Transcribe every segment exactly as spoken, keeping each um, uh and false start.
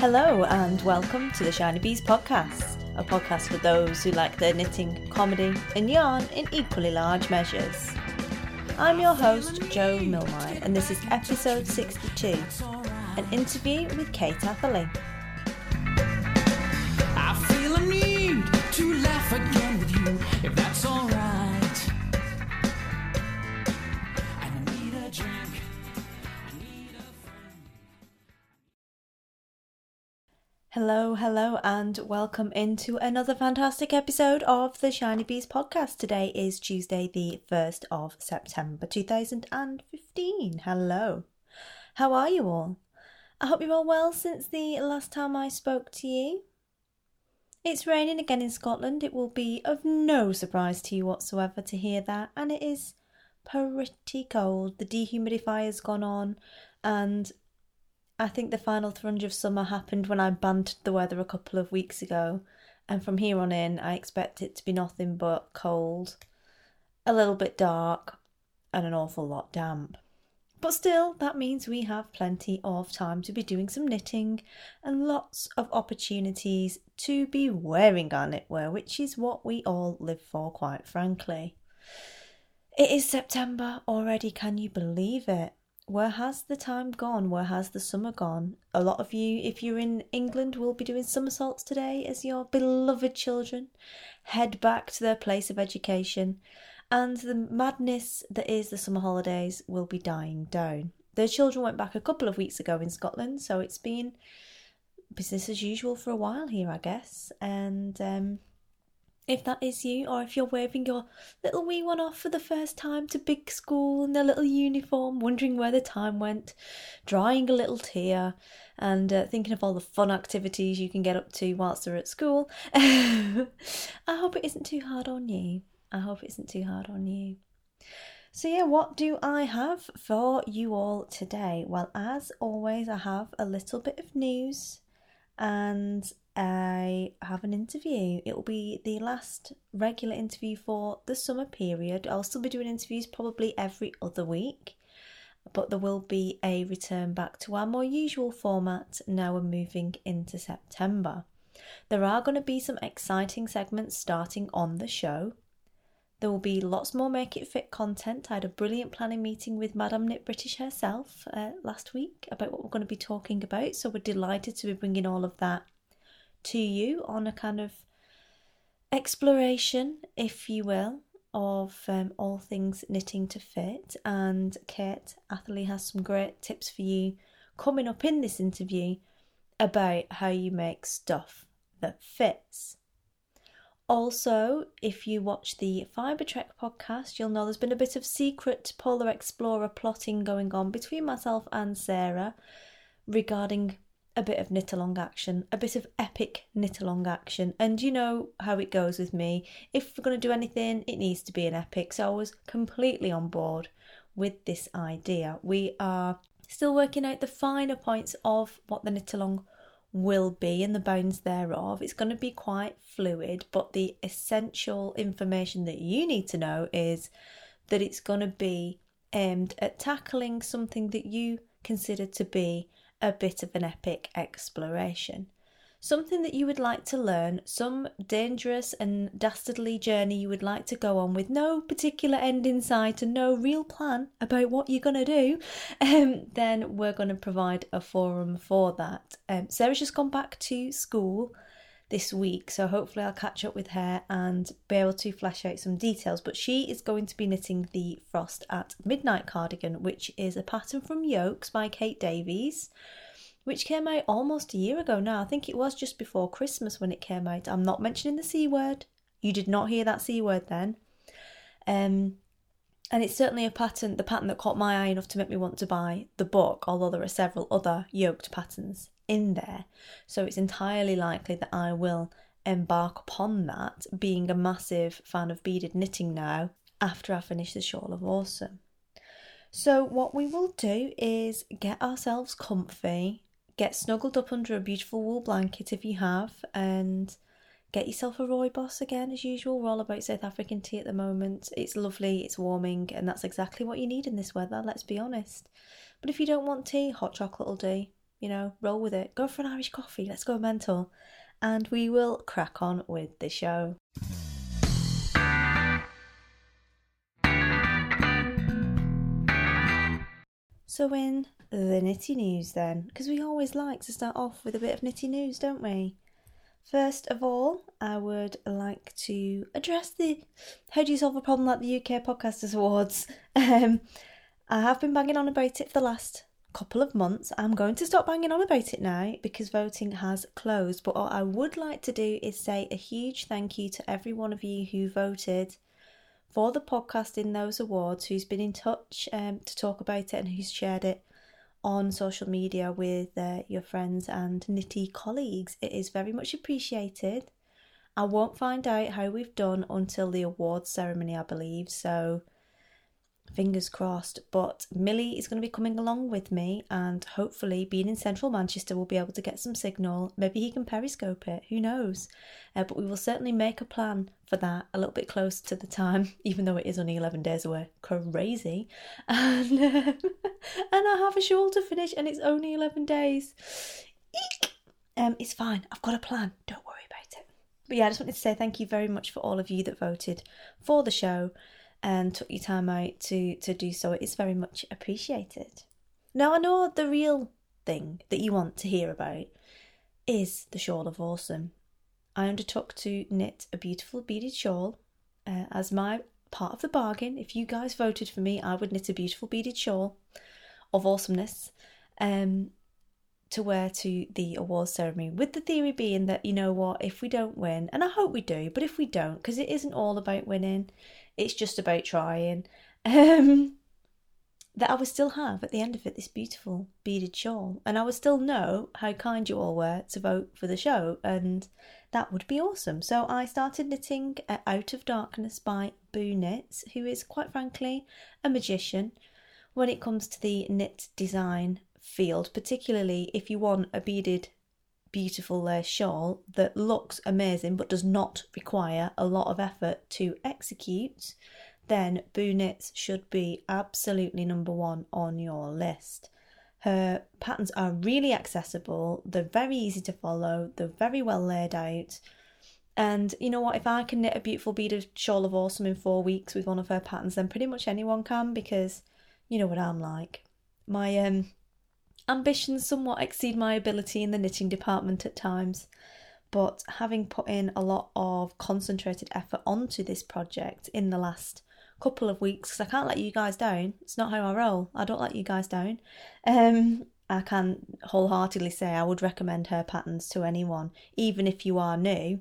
Hello and welcome to the Shiny Bees podcast, a podcast for those who like their knitting, comedy and yarn in equally large measures. I'm your host Jo Milmine and this is episode sixty-two, an interview with Kate Atherley. I feel a need to laugh again with you, if that's all right. I need a drink. Hello, hello, and welcome into another fantastic episode of the Shiny Bees podcast. Today is Tuesday, the first of September two thousand fifteen. Hello. How are you all? I hope you're all well since the last time I spoke to you. It's raining again in Scotland. It will be of no surprise to you whatsoever to hear that, and it is pretty cold. The dehumidifier's gone on, and I think the final thrunge of summer happened when I bantered the weather a couple of weeks ago, and from here on in I expect it to be nothing but cold, a little bit dark and an awful lot damp. But still, that means we have plenty of time to be doing some knitting and lots of opportunities to be wearing our knitwear, which is what we all live for, quite frankly. It is September already, can you believe it? Where has the time gone? Where has the summer gone? A lot of you, if you're in England, will be doing somersaults today as your beloved children head back to their place of education. And the madness that is the summer holidays will be dying down. The children went back a couple of weeks ago in Scotland, so it's been business as usual for a while here, I guess. And um, if that is you, or if you're waving your little wee one off for the first time to big school in their little uniform, wondering where the time went, drying a little tear, and uh, thinking of all the fun activities you can get up to whilst they're at school, I hope it isn't too hard on you. I hope it isn't too hard on you. So yeah, what do I have for you all today? Well, as always, I have a little bit of news and I have an interview. It will be the last regular interview for the summer period. I'll still be doing interviews probably every other week, but there will be a return back to our more usual format now we're moving into September. There are going to be some exciting segments starting on the show. There will be lots more Make It Fit content. I had a brilliant planning meeting with Madame Knit British herself uh, last week about what we're going to be talking about, so we're delighted to be bringing all of that to you on a kind of exploration, if you will, of um, all things knitting to fit. And Kate Atherley has some great tips for you coming up in this interview about how you make stuff that fits. Also, if you watch the Fibre Trek podcast, you'll know there's been a bit of secret Polar Explorer plotting going on between myself and Sarah regarding a bit of knit-along action, a bit of epic knit-along action. And you know how it goes with me. If we're going to do anything, it needs to be an epic. So I was completely on board with this idea. We are still working out the finer points of what the knit-along will be and the bounds thereof. It's going to be quite fluid, but the essential information that you need to know is that it's going to be aimed at tackling something that you consider to be a bit of an epic exploration, something that you would like to learn, some dangerous and dastardly journey you would like to go on with no particular end in sight and no real plan about what you're going to do, um, then we're going to provide a forum for that. Um, Sarah's just gone back to school this week, so hopefully I'll catch up with her and be able to flesh out some details, but she is going to be knitting the Frost at Midnight cardigan, which is a pattern from Yokes by Kate Davies, which came out almost a year ago now. I think it was just before Christmas when it came out. I'm not mentioning the C word. You did not hear that C word then. Um, and it's certainly a pattern, the pattern that caught my eye enough to make me want to buy the book, although there are several other yoked patterns in there. So it's entirely likely that I will embark upon that, being a massive fan of beaded knitting now, after I finish the Shawl of Awesome. So what we will do is get ourselves comfy, get snuggled up under a beautiful wool blanket if you have, and get yourself a rooibos again as usual. We're all about South African tea at the moment. It's lovely, it's warming, and that's exactly what you need in this weather, let's be honest. But if you don't want tea, hot chocolate will do. you know, roll with it. Go for an Irish coffee. Let's go mental. And we will crack on with the show. So in the knitty news then, because we always like to start off with a bit of knitty news, don't we? First of all, I would like to address the How Do You Solve a Problem Like the U K Podcasters Awards. Um, I have been banging on about it for the last couple of months. I'm going to stop banging on about it now because voting has closed. But what I would like to do is say a huge thank you to every one of you who voted for the podcast in those awards, who's been in touch um, to talk about it and who's shared it on social media with uh, your friends and knitty colleagues. It is very much appreciated. I won't find out how we've done until the awards ceremony, I believe, so fingers crossed. But Millie is going to be coming along with me, and hopefully, being in central Manchester, we'll be able to get some signal. Maybe he can periscope it, who knows? Uh, but we will certainly make a plan for that a little bit closer to the time, even though it is only eleven days away. Crazy. And, um, and I have a shawl to finish, and it's only eleven days. Eek! Um, it's fine, I've got a plan, don't worry about it. But yeah, I just wanted to say thank you very much for all of you that voted for the show and took your time out to, to do so. It is very much appreciated. Now, I know the real thing that you want to hear about is the Shawl of Awesome. I undertook to knit a beautiful beaded shawl uh, as my part of the bargain. If you guys voted for me, I would knit a beautiful beaded shawl of awesomeness um, to wear to the awards ceremony, with the theory being that, you know what, if we don't win, and I hope we do, but if we don't, because it isn't all about winning, it's just about trying, um, that I would still have, at the end of it, this beautiful beaded shawl. And I would still know how kind you all were to vote for the show, and that would be awesome. So I started knitting Out of Darkness by Boo Knits, who is, quite frankly, a magician when it comes to the knit design field, particularly if you want a beaded, beautiful uh, shawl that looks amazing but does not require a lot of effort to execute. Then Boo Knits should be absolutely number one on your list. Her patterns are really accessible, they're very easy to follow, they're very well laid out. And you know what, if I can knit a beautiful beaded shawl of awesome in four weeks with one of her patterns, then pretty much anyone can, because you know what I'm like. My um, ambitions somewhat exceed my ability in the knitting department at times. But having put in a lot of concentrated effort onto this project in the last couple of weeks, because I can't let you guys down. It's not how I roll. I don't let you guys down. Um, I can wholeheartedly say I would recommend her patterns to anyone, even if you are new.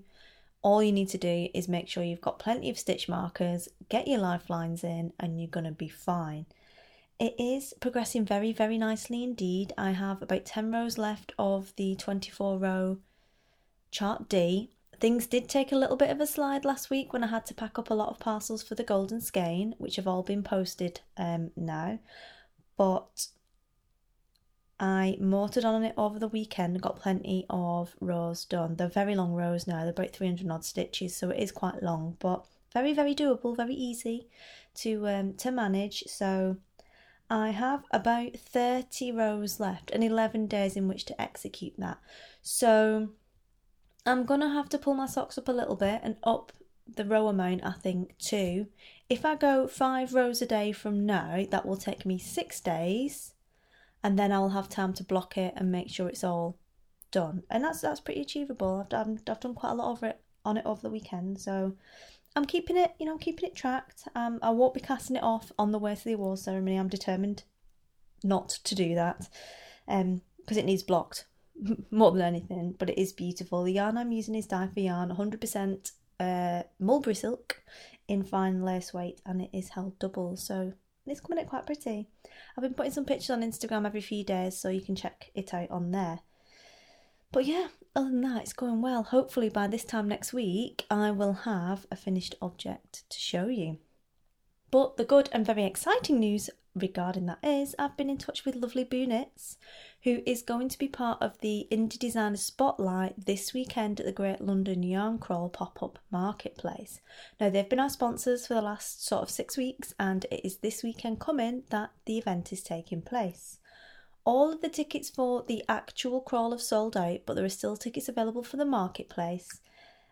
All you need to do is make sure you've got plenty of stitch markers, get your lifelines in, and you're going to be fine. It is progressing very, very nicely indeed. I have about ten rows left of the twenty-four row chart D. Things did take a little bit of a slide last week when I had to pack up a lot of parcels for the Golden Skein, which have all been posted um, now. But I motored on it over the weekend, got plenty of rows done. They're very long rows now, they're about three hundred odd stitches, so it is quite long, but very, very doable, very easy to um, to manage. So I have about thirty rows left and eleven days in which to execute that. So I'm going to have to pull my socks up a little bit and up the row amount, I think, too. If I go five rows a day from now, that will take me six days. And then I'll have time to block it and make sure it's all done. And that's that's pretty achievable. I've done, I've done quite a lot over it, on it over the weekend. So I'm keeping it, you know, I'm keeping it tracked. Um, I won't be casting it off on the way to the awards ceremony. I'm determined not to do that um, because it needs blocked. More than anything, but it is beautiful. The yarn I'm using is Dye for Yarn, one hundred percent uh, mulberry silk in fine lace weight, and it is held double, so it's coming out quite pretty. I've been putting some pictures on Instagram every few days, so you can check it out on there. But yeah, other than that, it's going well. Hopefully by this time next week, I will have a finished object to show you. But the good and very exciting news regarding that is I've been in touch with lovely Boo Knits, who is going to be part of the Indie Designer Spotlight this weekend at the Great London Yarn Crawl pop-up marketplace. Now, they've been our sponsors for the last sort of six weeks, and it is this weekend coming that the event is taking place. All of the tickets for the actual crawl have sold out, but there are still tickets available for the marketplace.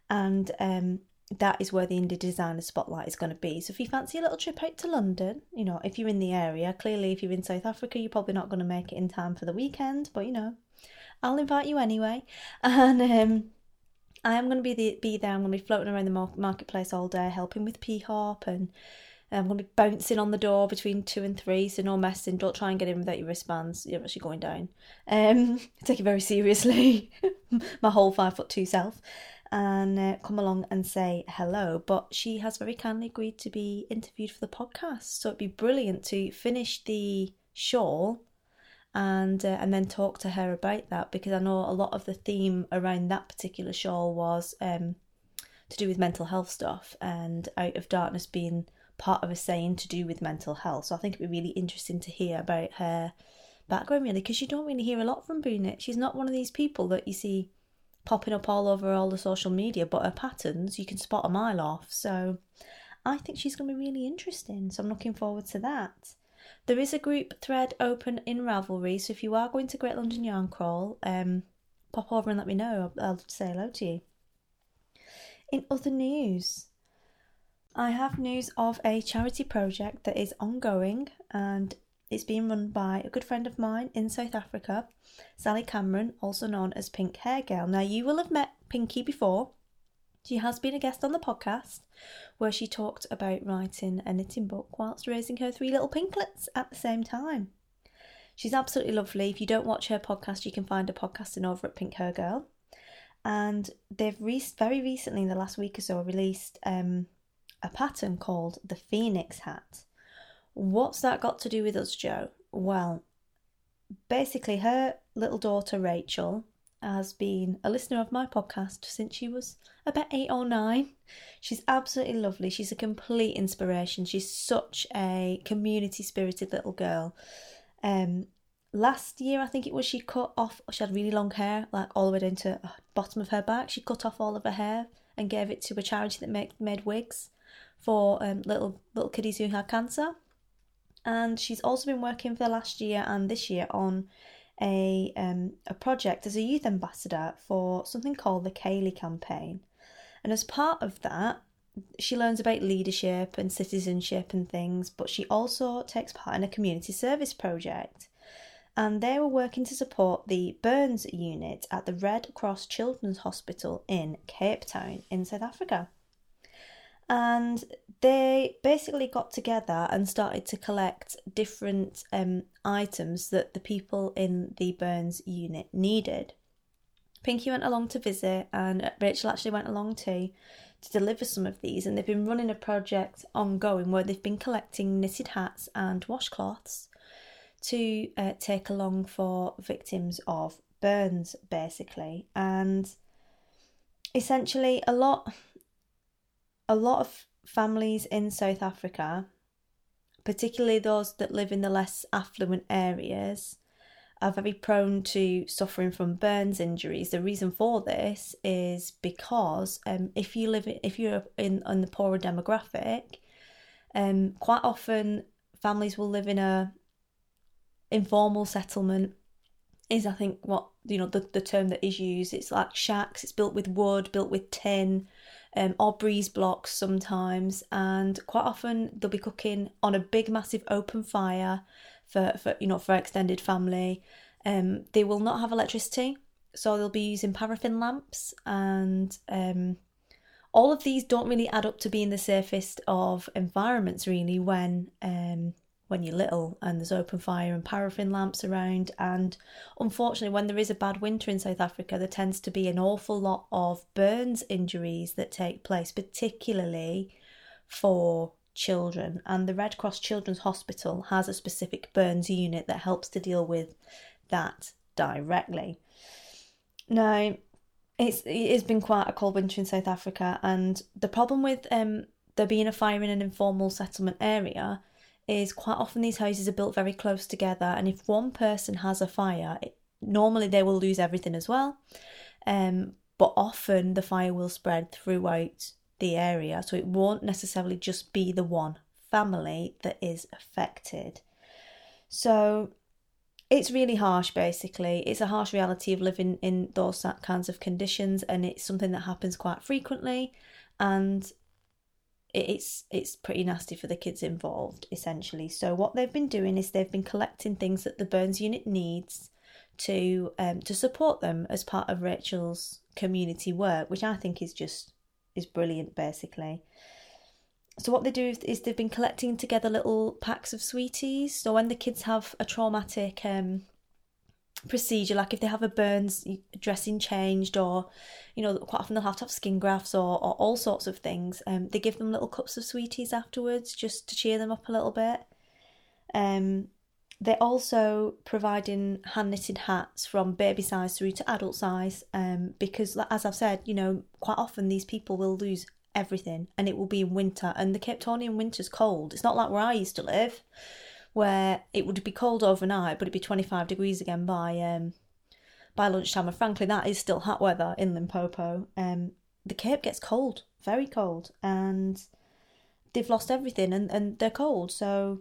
And um, that is where the Indie Designer Spotlight is going to be. So if you fancy a little trip out to London, you know, if you're in the area, clearly if you're in South Africa, you're probably not going to make it in time for the weekend, but you know, I'll invite you anyway. And um, I am going to be, the, be there. I'm going to be floating around the mar- marketplace all day, helping with P-Hop, and I'm going to be bouncing on the door between two and three, so no messing. Don't try and get in without your wristbands. You're actually going down. Um, I take it very seriously, my whole five foot two self. And uh, come along and say hello. But she has very kindly agreed to be interviewed for the podcast, so it'd be brilliant to finish the shawl and uh, and then talk to her about that, because I know a lot of the theme around that particular shawl was um, to do with mental health stuff, and Out of Darkness being part of a saying to do with mental health. So I think it'd be really interesting to hear about her background, really, because you don't really hear a lot from Boo Knits. She's not one of these people that you see popping up all over all the social media, but her patterns, you can spot a mile off. So I think she's going to be really interesting. So I'm looking forward to that. There is a group thread open in Ravelry, so if you are going to Great London Yarn Crawl, um, pop over and let me know. I'll, I'll say hello to you. In other news, I have news of a charity project that is ongoing, and it's being run by a good friend of mine in South Africa, Sally Cameron, also known as Pink Hair Girl. Now, you will have met Pinky before. She has been a guest on the podcast where she talked about writing a knitting book whilst raising her three little pinklets at the same time. She's absolutely lovely. If you don't watch her podcast, you can find her podcasting over at Pink Hair Girl. And they've re- very recently, in the last week or so, released um, a pattern called the Phoenix Hat. What's that got to do with us, Jo? Well, basically her little daughter, Rachel, has been a listener of my podcast since she was about eight or nine. She's absolutely lovely. She's a complete inspiration. She's such a community-spirited little girl. Um, last year, I think it was, she cut off, she had really long hair, like all the way down to the bottom of her back. She cut off all of her hair and gave it to a charity that make, made wigs for um, little little kiddies who had cancer. And she's also been working for the last year and this year on a um, a project as a youth ambassador for something called the Kayleigh Campaign. And as part of that, she learns about leadership and citizenship and things, but she also takes part in a community service project. And they were working to support the burns unit at the Red Cross Children's Hospital in Cape Town in South Africa. And they basically got together and started to collect different um, items that the people in the burns unit needed. Pinky went along to visit, and Rachel actually went along too, to deliver some of these. And they've been running a project ongoing where they've been collecting knitted hats and washcloths to uh, take along for victims of burns, basically. And essentially a lot... A lot of families in South Africa, particularly those that live in the less affluent areas, are very prone to suffering from burns injuries. The reason for this is because um, if you live, in, if you're in on the poorer demographic, um, quite often families will live in a informal settlement. Is I think what you know the the term that is used. It's like shacks. It's built with wood, built with tin. Um, or breeze blocks sometimes, and quite often they'll be cooking on a big massive open fire for, for you know for extended family. Um, they will not have electricity, so they'll be using paraffin lamps, and um, all of these don't really add up to being the safest of environments really when um, when you're little and there's open fire and paraffin lamps around. And unfortunately, when there is a bad winter in South Africa, there tends to be an awful lot of burns injuries that take place, particularly for children. And the Red Cross Children's Hospital has a specific burns unit that helps to deal with that directly. Now, it's it's been quite a cold winter in South Africa, and the problem with um, there being a fire in an informal settlement area is quite often these houses are built very close together, and if one person has a fire, it, normally they will lose everything as well, um, but often the fire will spread throughout the area, so it won't necessarily just be the one family that is affected. So it's really harsh, basically. It's a harsh reality of living in those kinds of conditions, and it's something that happens quite frequently, and it's it's pretty nasty for the kids involved, essentially. So what they've been doing is they've been collecting things that the Burns unit needs to um, to support them as part of Rachel's community work, which I think is just is brilliant, basically. So what they do is they've been collecting together little packs of sweeties. So when the kids have a traumatic um, procedure, like if they have a Burns dressing changed, or, you know, quite often they'll have to have skin grafts or, or all sorts of things, um, they give them little cups of sweeties afterwards just to cheer them up a little bit. Um, they're also providing hand-knitted hats from baby size through to adult size, um, because, as I've said, you know, quite often these people will lose everything, and it will be in winter, and the Cape Townian winter's cold. It's not like where I used to live, where it would be cold overnight but it'd be twenty-five degrees again by um by lunchtime, and frankly that is still hot weather in Limpopo. Um the Cape gets cold, very cold, and they've lost everything, and, and they're cold. So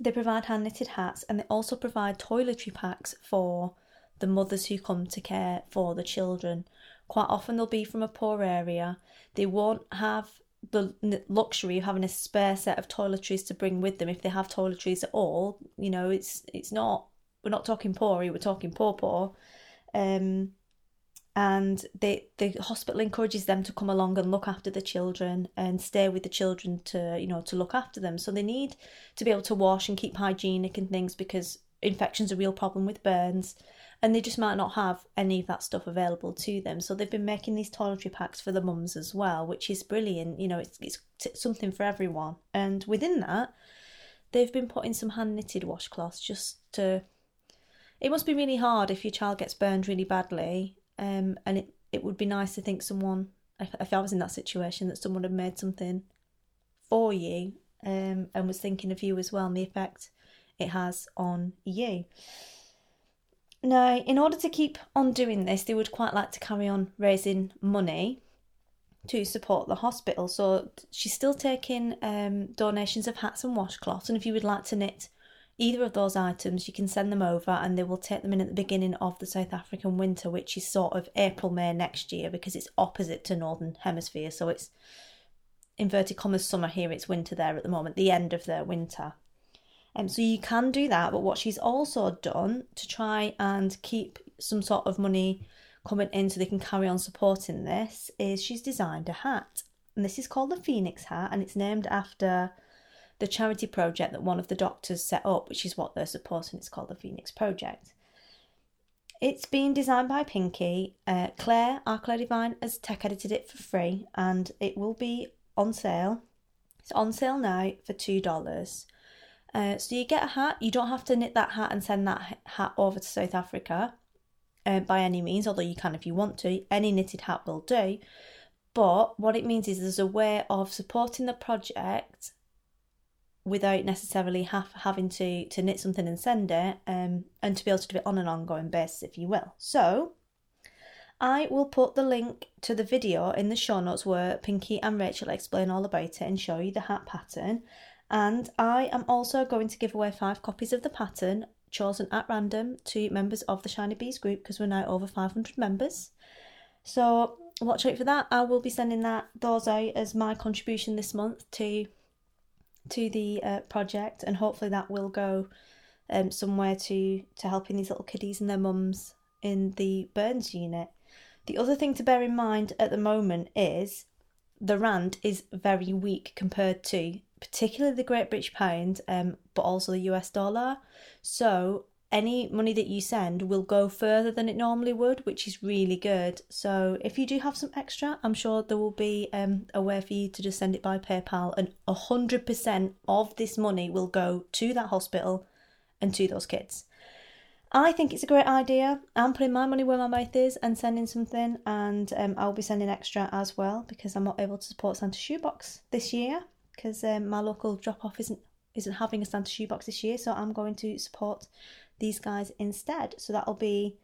they provide hand knitted hats, and they also provide toiletry packs for the mothers who come to care for the children. Quite often they'll be from a poor area. They won't have the luxury of having a spare set of toiletries to bring with them, if they have toiletries at all. You know, it's it's not, we're not talking poor, we're talking poor poor. Um, and they, the hospital encourages them to come along and look after the children and stay with the children to, you know, to look after them. So they need to be able to wash and keep hygienic and things, because infection's a real problem with burns, and they just might not have any of that stuff available to them. So they've been making these toiletry packs for the mums as well, which is brilliant. You know, it's, it's something for everyone. And within that, they've been putting some hand-knitted washcloths just to... It must be really hard if your child gets burned really badly, um, and it, it would be nice to think someone, if, if I was in that situation, that someone had made something for you, um, and was thinking of you as well, and the effect it has on you. Now, in order to keep on doing this, they would quite like to carry on raising money to support the hospital. So she's still taking um, donations of hats and washcloths, and if you would like to knit either of those items, you can send them over, and they will take them in at the beginning of the South African winter, which is sort of April, May next year, because it's opposite to Northern Hemisphere. So it's inverted commas summer here, it's winter there at the moment, the end of their winter. Um, so you can do that, but what she's also done to try and keep some sort of money coming in so they can carry on supporting this is she's designed a hat. And this is called the Phoenix hat, and it's named after the charity project that one of the doctors set up, which is what they're supporting. It's called the Phoenix Project. It's been designed by Pinky. Uh, Claire, our Claire Divine, has tech edited it for free, and it will be on sale. It's on sale now for two dollars. Uh, so you get a hat. You don't have to knit that hat and send that hat over to South Africa uh, by any means, although you can if you want to. Any knitted hat will do. But what it means is there's a way of supporting the project without necessarily have, having to, to knit something and send it, um, and to be able to do it on an ongoing basis, if you will. So I will put the link to the video in the show notes where Pinky and Rachel explain all about it and show you the hat pattern. And I am also going to give away five copies of the pattern chosen at random to members of the Shiny Bees group, because we're now over five hundred members. So watch out for that. I will be sending that those out as my contribution this month to to the uh, project, and hopefully that will go um, somewhere to, to helping these little kiddies and their mums in the Burns unit. The other thing to bear in mind at the moment is the rand is very weak compared to particularly the Great British Pound, um, but also the U S dollar. So any money that you send will go further than it normally would, which is really good. So if you do have some extra, I'm sure there will be um, a way for you to just send it by PayPal, and one hundred percent of this money will go to that hospital and to those kids. I think it's a great idea. I'm putting my money where my mouth is and sending something, and um, I'll be sending extra as well, because I'm not able to support Santa's Shoebox this year, because um, my local drop-off isn't isn't having a Santa Shoebox this year, so I'm going to support these guys instead. So that'll be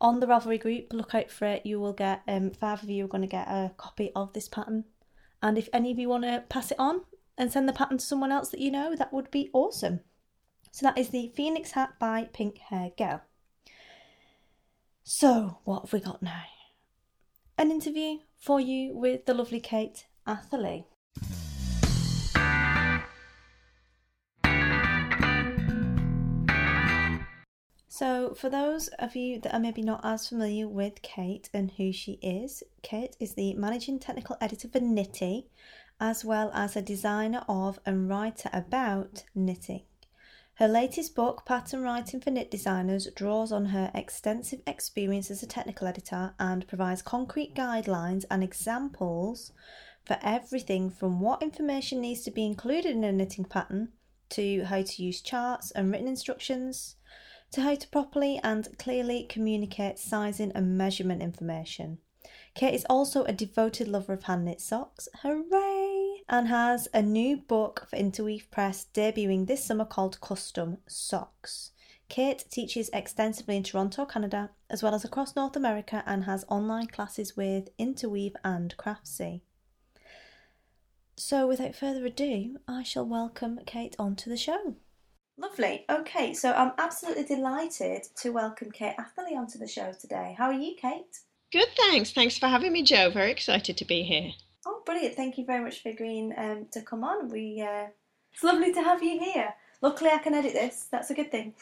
on the Ravelry group. Look out for it. You will get, um, five of you are going to get a copy of this pattern. And if any of you want to pass it on and send the pattern to someone else that you know, that would be awesome. So that is the Phoenix hat by Pink Hair Girl. So what have we got now? An interview for you with the lovely Kate Atherley. So for those of you that are maybe not as familiar with Kate and who she is, Kate is the managing technical editor for Knitty, as well as a designer of and writer about knitting. Her latest book, Pattern Writing for Knit Designers, draws on her extensive experience as a technical editor and provides concrete guidelines and examples for everything from what information needs to be included in a knitting pattern, to how to use charts and written instructions, to how to properly and clearly communicate sizing and measurement information. Kate is also a devoted lover of hand knit socks, hooray! And has a new book for Interweave Press debuting this summer called Custom Socks. Kate teaches extensively in Toronto, Canada, as well as across North America, and has online classes with Interweave and Craftsy. So without further ado, I shall welcome Kate onto the show. Lovely. Okay, so I'm absolutely delighted to welcome Kate Atherley onto the show today. How are you, Kate? Good, thanks. Thanks for having me, Jo. Very excited to be here. Oh, brilliant. Thank you very much for agreeing um, to come on. We uh, It's lovely to have you here. Luckily, I can edit this. That's a good thing.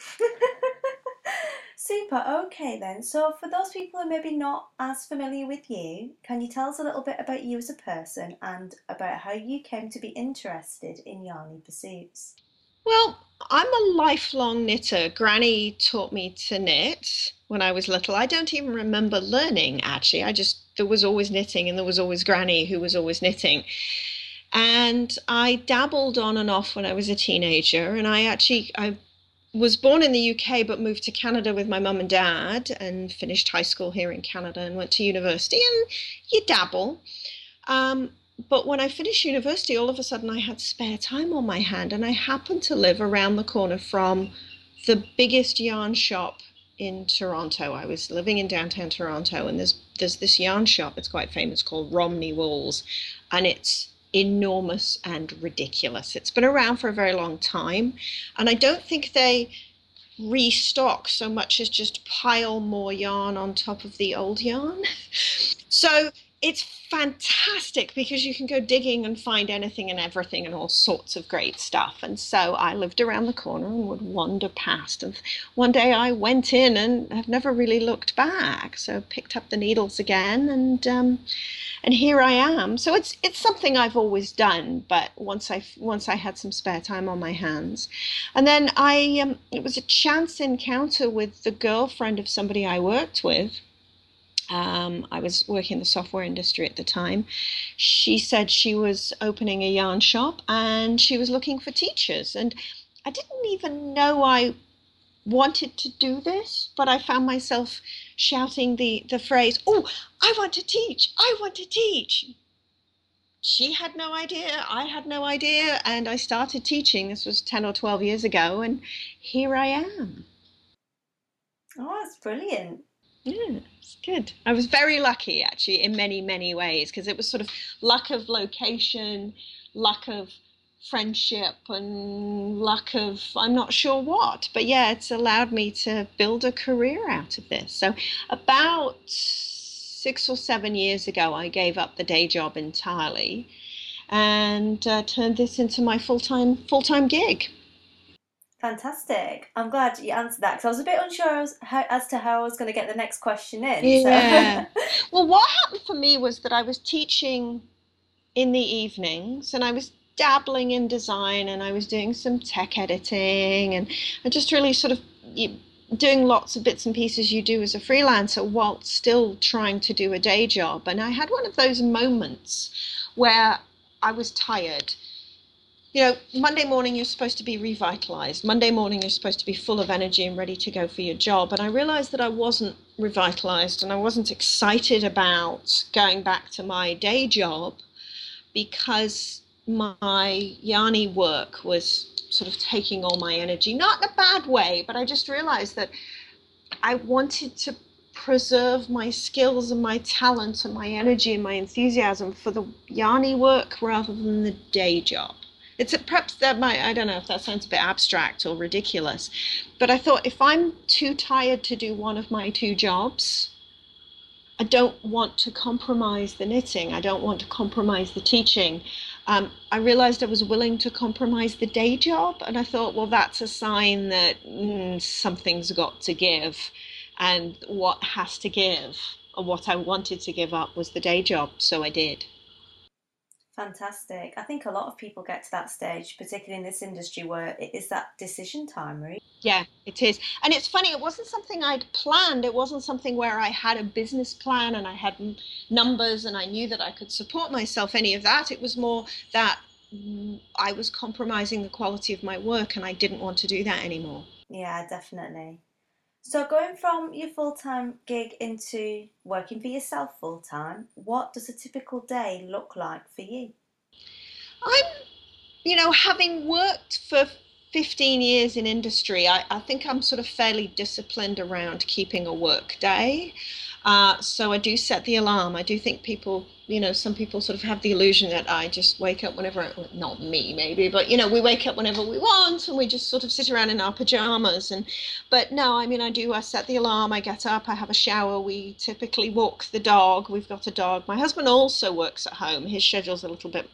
Super. Okay, then. So for those people who are maybe not as familiar with you, can you tell us a little bit about you as a person and about how you came to be interested in yarny pursuits? Well, I'm a lifelong knitter. Granny taught me to knit when I was little. I don't even remember learning, actually. I just, there was always knitting, and there was always Granny who was always knitting. And I dabbled on and off when I was a teenager. And I actually, I was born in the U K, but moved to Canada with my mum and dad and finished high school here in Canada and went to university, and you dabble. Um, But when I finished university, all of a sudden I had spare time on my hand, and I happened to live around the corner from the biggest yarn shop in Toronto. I was living in downtown Toronto, and there's there's this yarn shop that's quite famous called Romney Wools, and it's enormous and ridiculous. It's been around for a very long time, and I don't think they restock so much as just pile more yarn on top of the old yarn. So it's fantastic because you can go digging and find anything and everything and all sorts of great stuff. And so I lived around the corner and would wander past. And one day I went in and have never really looked back. So picked up the needles again, and um, and here I am. So it's it's something I've always done, but once I once I had some spare time on my hands, and then I um, it was a chance encounter with the girlfriend of somebody I worked with. Um, I was working in the software industry at the time. She said she was opening a yarn shop and she was looking for teachers. And I didn't even know I wanted to do this, but I found myself shouting the, the phrase, "Oh, I want to teach, I want to teach." She had no idea, I had no idea, and I started teaching. This was ten or twelve years ago, and here I am. Oh, that's brilliant. Yeah, it's good. I was very lucky, actually, in many, many ways, because it was sort of luck of location, luck of friendship, and luck of I'm not sure what. But yeah, it's allowed me to build a career out of this. So about six or seven years ago, I gave up the day job entirely and uh, turned this into my full-time full-time gig. Fantastic. I'm glad you answered that, because I was a bit unsure as, how, as to how I was going to get the next question in. Yeah. So. Well, what happened for me was that I was teaching in the evenings, and I was dabbling in design, and I was doing some tech editing, and I just really sort of you, doing lots of bits and pieces you do as a freelancer while still trying to do a day job. And I had one of those moments where I was tired. You know, Monday morning you're supposed to be revitalized. Monday morning you're supposed to be full of energy and ready to go for your job. And I realized that I wasn't revitalized, and I wasn't excited about going back to my day job because my yarny work was sort of taking all my energy. Not in a bad way, but I just realized that I wanted to preserve my skills and my talent and my energy and my enthusiasm for the yarny work rather than the day job. It's a, perhaps that might, I don't know if that sounds a bit abstract or ridiculous, but I thought if I'm too tired to do one of my two jobs, I don't want to compromise the knitting. I don't want to compromise the teaching. Um, I realized I was willing to compromise the day job, and I thought, well, that's a sign that mm, something's got to give, and what has to give, or what I wanted to give up, was the day job, so I did. Fantastic. I think a lot of people get to that stage, particularly in this industry, where it is that decision time, right? Yeah, it is. And it's funny, it wasn't something I'd planned. It wasn't something where I had a business plan and I had numbers and I knew that I could support myself, any of that. It was more that I was compromising the quality of my work and I didn't want to do that anymore. Yeah, definitely. So going from your full-time gig into working for yourself full-time, what does a typical day look like for you? I'm, you know, having worked for fifteen years in industry, I, I think I'm sort of fairly disciplined around keeping a work day. Uh, so I do set the alarm. I do think people, you know, some people sort of have the illusion that I just wake up whenever, not me maybe, but, you know, we wake up whenever we want and we just sort of sit around in our pajamas. And, but no, I mean, I do, I set the alarm, I get up, I have a shower. We typically walk the dog. We've got a dog. My husband also works at home. His schedule's a little bit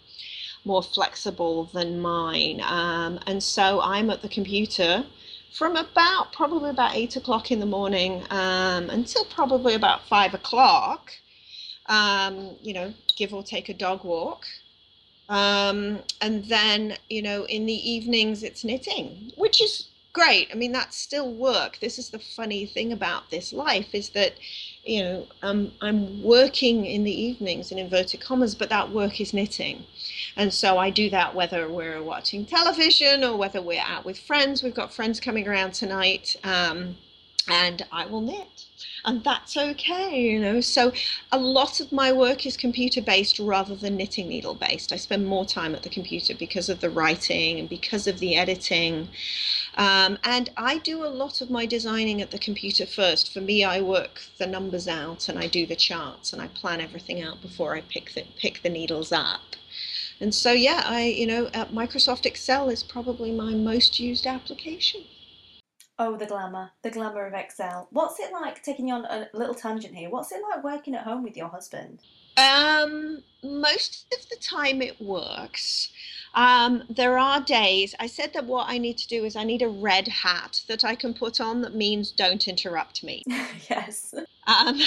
more flexible than mine. Um, and so I'm at the computer from about probably about eight o'clock in the morning um, until probably about five o'clock, um, you know, give or take a dog walk. Um, and then, you know, in the evenings it's knitting, which is great. I mean, that's still work. This is the funny thing about this life is that, you know, um, I'm working in the evenings in inverted commas, but that work is knitting. And so I do that whether we're watching television or whether we're out with friends. We've got friends coming around tonight, um, and I will knit. And that's okay, you know. So a lot of my work is computer-based rather than knitting needle-based. I spend more time at the computer because of the writing and because of the editing. Um, and I do a lot of my designing at the computer first. For me, I work the numbers out and I do the charts and I plan everything out before I pick the, pick the needles up. And so, yeah, I, you know, uh, Microsoft Excel is probably my most used application. Oh, the glamour, the glamour of Excel. What's it like, taking you on a little tangent here, what's it like working at home with your husband? Um, most of the time it works. Um, there are days, I said that what I need to do is I need a red hat that I can put on that means don't interrupt me. Yes. Um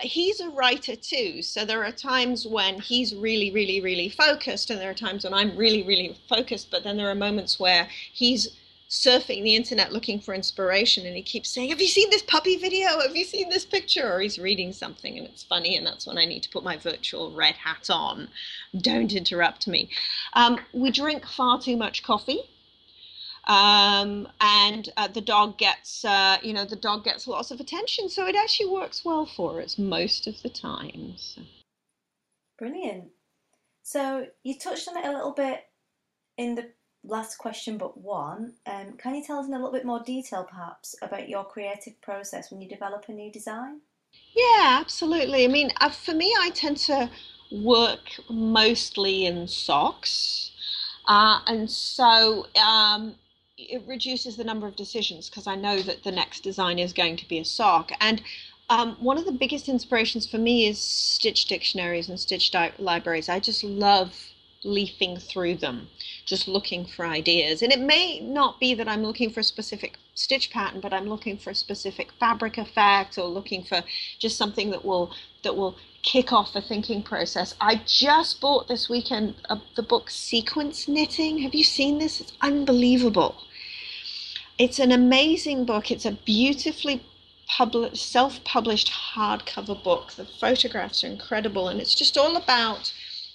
He's a writer too, so there are times when he's really, really, really focused, and there are times when I'm really, really focused, but then there are moments where he's surfing the internet looking for inspiration and he keeps saying, have you seen this puppy video? Have you seen this picture? Or he's reading something and it's funny, and that's when I need to put my virtual red hat on. Don't interrupt me. Um, we drink far too much coffee. Um, and uh, the dog gets, uh, you know, the dog gets lots of attention. So it actually works well for us most of the time. So. Brilliant. So you touched on it a little bit in the last question, but one, um, can you tell us in a little bit more detail perhaps about your creative process when you develop a new design? Yeah, absolutely. I mean, uh, for me, I tend to work mostly in socks. Uh, and so, um, it reduces the number of decisions because I know that the next design is going to be a sock. And um, one of the biggest inspirations for me is stitch dictionaries and stitch di- libraries. I just love leafing through them, just looking for ideas. And it may not be that I'm looking for a specific stitch pattern, but I'm looking for a specific fabric effect or looking for just something that will that will kick off a thinking process. I just bought this weekend uh, the book Sequence Knitting. Have you seen this? It's unbelievable. It's an amazing book. It's a beautifully published, self-published hardcover book. The photographs are incredible, and it's just all about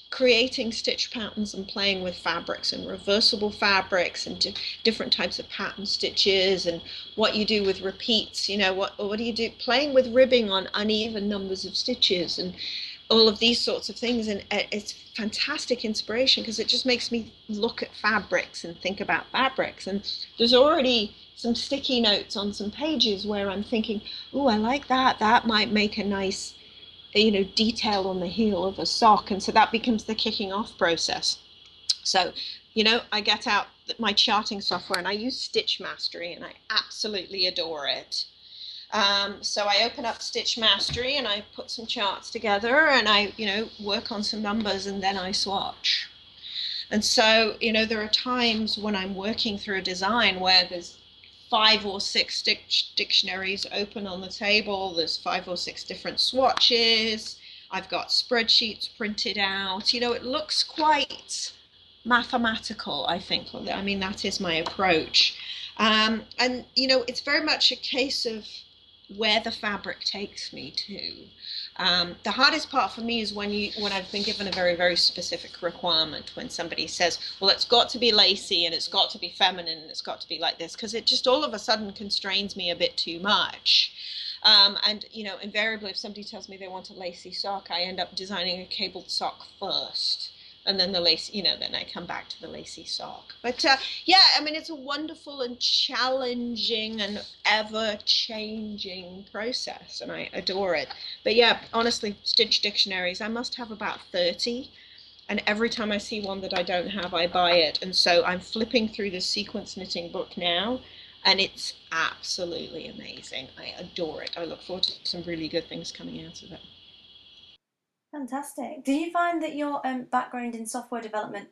creating stitch patterns and playing with fabrics and reversible fabrics and d- different types of pattern stitches and what you do with repeats, you know, what what do you do, playing with ribbing on uneven numbers of stitches and all of these sorts of things. And it's fantastic inspiration because it just makes me look at fabrics and think about fabrics. And there's already some sticky notes on some pages where I'm thinking, oh, I like that, that might make a nice, you know, detail on the heel of a sock. And so that becomes the kicking off process. So, you know, I get out my charting software and I use Stitch Mastery and I absolutely adore it. Um, so I open up Stitch Mastery and I put some charts together and I, you know, work on some numbers and then I swatch. And so, you know, there are times when I'm working through a design where there's five or six stitch dictionaries open on the table, there's five or six different swatches, I've got spreadsheets printed out, you know, it looks quite mathematical, I think. I mean, that is my approach. Um, and, you know, it's very much a case of where the fabric takes me to. Um, the hardest part for me is when you when I've been given a very, very specific requirement, when somebody says, well, it's got to be lacy and it's got to be feminine and it's got to be like this, because it just all of a sudden constrains me a bit too much. Um, and, you know, invariably, if somebody tells me they want a lacy sock, I end up designing a cabled sock first. And then the lace, you know, then I come back to the lacy sock. But uh, yeah, I mean, it's a wonderful and challenging and ever-changing process, and I adore it. But yeah, honestly, stitch dictionaries, I must have about thirty. And every time I see one that I don't have, I buy it. And so I'm flipping through the Sequence Knitting book now, and it's absolutely amazing. I adore it. I look forward to some really good things coming out of it. Fantastic. Do you find that your um, background in software development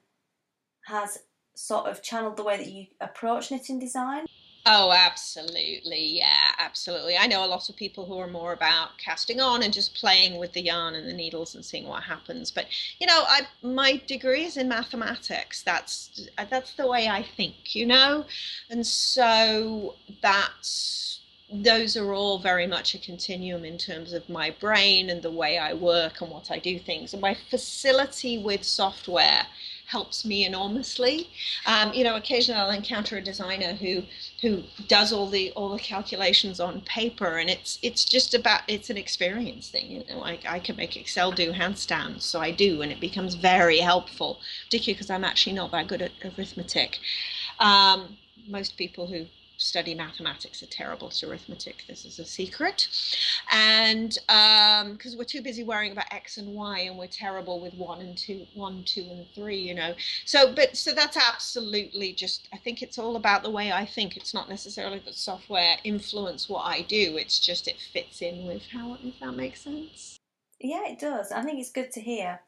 has sort of channeled the way that you approach knitting design? Oh, absolutely. Yeah, absolutely. I know a lot of people who are more about casting on and just playing with the yarn and the needles and seeing what happens. But, you know, I, my degree is in mathematics. That's, that's the way I think, you know? And so that's... those are all very much a continuum in terms of my brain and the way I work and what I do things. And my facility with software helps me enormously. Um, you know, occasionally I'll encounter a designer who who does all the all the calculations on paper, and it's it's just about it's an experience thing. You know, I, I can make Excel do handstands, so I do, and it becomes very helpful, particularly because I'm actually not that good at arithmetic. Um, most people who study mathematics are terrible at arithmetic. This is a secret. And um because we're too busy worrying about X and Y, and we're terrible with one and two one two and three, you know. So but so that's absolutely just, I think it's all about the way I think. It's not necessarily that software influence what I do, it's just it fits in with how, if that makes sense. Yeah, it does. I think it's good to hear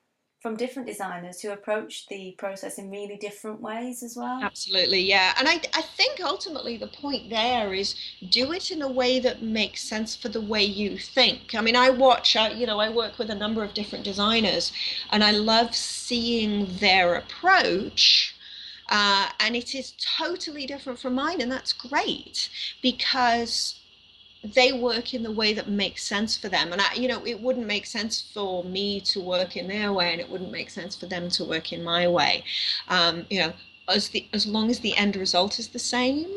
from different designers who approach the process in really different ways as well. Absolutely, yeah. And I, I think ultimately the point there is do it in a way that makes sense for the way you think. I mean, I watch, I, you know, I work with a number of different designers and I love seeing their approach. Uh, and it is totally different from mine, and that's great because they work in the way that makes sense for them. And, I, you know, it wouldn't make sense for me to work in their way, and it wouldn't make sense for them to work in my way. Um, you know, as, the, as long as the end result is the same,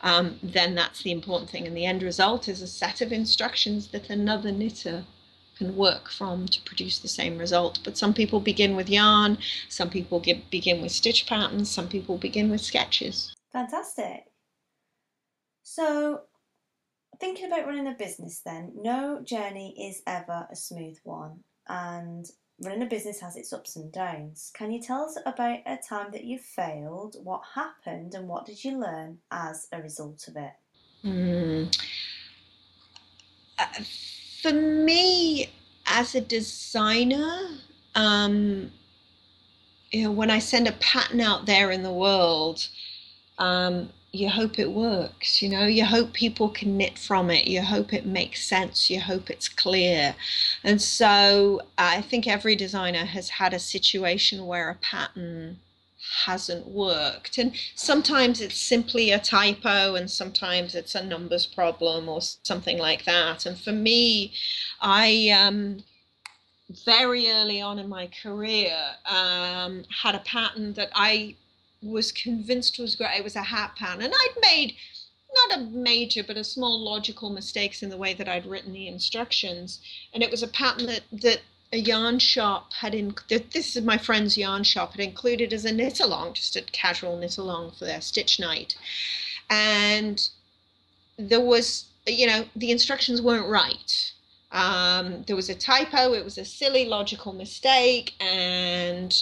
um, then that's the important thing. And the end result is a set of instructions that another knitter can work from to produce the same result. But some people begin with yarn, some people get, begin with stitch patterns, some people begin with sketches. Fantastic. So... thinking about running a business then, no journey is ever a smooth one, and running a business has its ups and downs. Can you tell us about a time that you failed, what happened, and what did you learn as a result of it? Mm. Uh, for me, as a designer, um, you know, when I send a pattern out there in the world, um, you hope it works, you know, you hope people can knit from it, you hope it makes sense, you hope it's clear. And so I think every designer has had a situation where a pattern hasn't worked. And sometimes it's simply a typo, and sometimes it's a numbers problem or something like that. And for me, I um, very early on in my career um, had a pattern that I was convinced was great. It was a hat pattern, and I'd made not a major but a small logical mistakes in the way that I'd written the instructions, and it was a pattern that that a yarn shop had in that this is my friend's yarn shop had included as a knit along, just a casual knit along for their stitch night. And there was, you know, the instructions weren't right. Um there was a typo, it was a silly logical mistake, and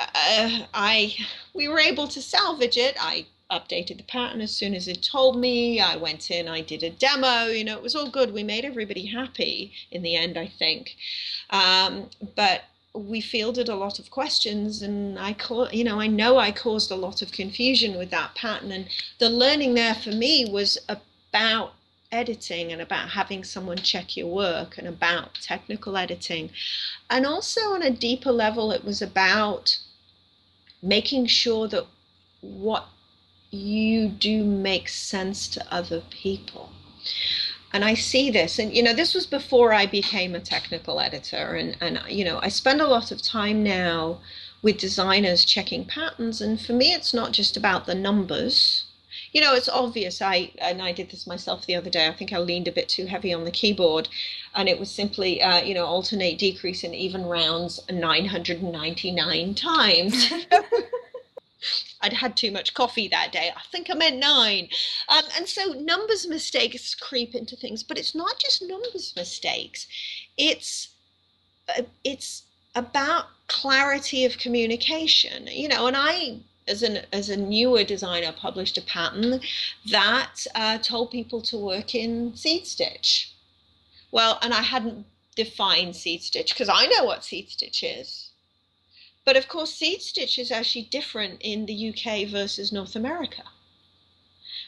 uh, I we were able to salvage it. I updated the pattern as soon as it told me. I went in, I did a demo, you know, it was all good. We made everybody happy in the end, I think. Um, but we fielded a lot of questions, and I, you know, I know I caused a lot of confusion with that pattern. And the learning there for me was about editing and about having someone check your work and about technical editing. And also on a deeper level, it was about making sure that what you do makes sense to other people. And I see this, and you know, this was before I became a technical editor, and and you know, I spend a lot of time now with designers checking patterns, and for me it's not just about the numbers. You know, it's obvious, I and I did this myself the other day, I think I leaned a bit too heavy on the keyboard, and it was simply, uh, you know, alternate, decrease, and even rounds nine hundred ninety-nine times. I'd had too much coffee that day. I think I meant nine. Um, and so numbers mistakes creep into things, but it's not just numbers mistakes. It's it's about clarity of communication, you know. And I, as an as a newer designer, published a pattern that uh, told people to work in seed stitch. Well, and I hadn't defined seed stitch because I know what seed stitch is. But of course, seed stitch is actually different in the U K versus North America.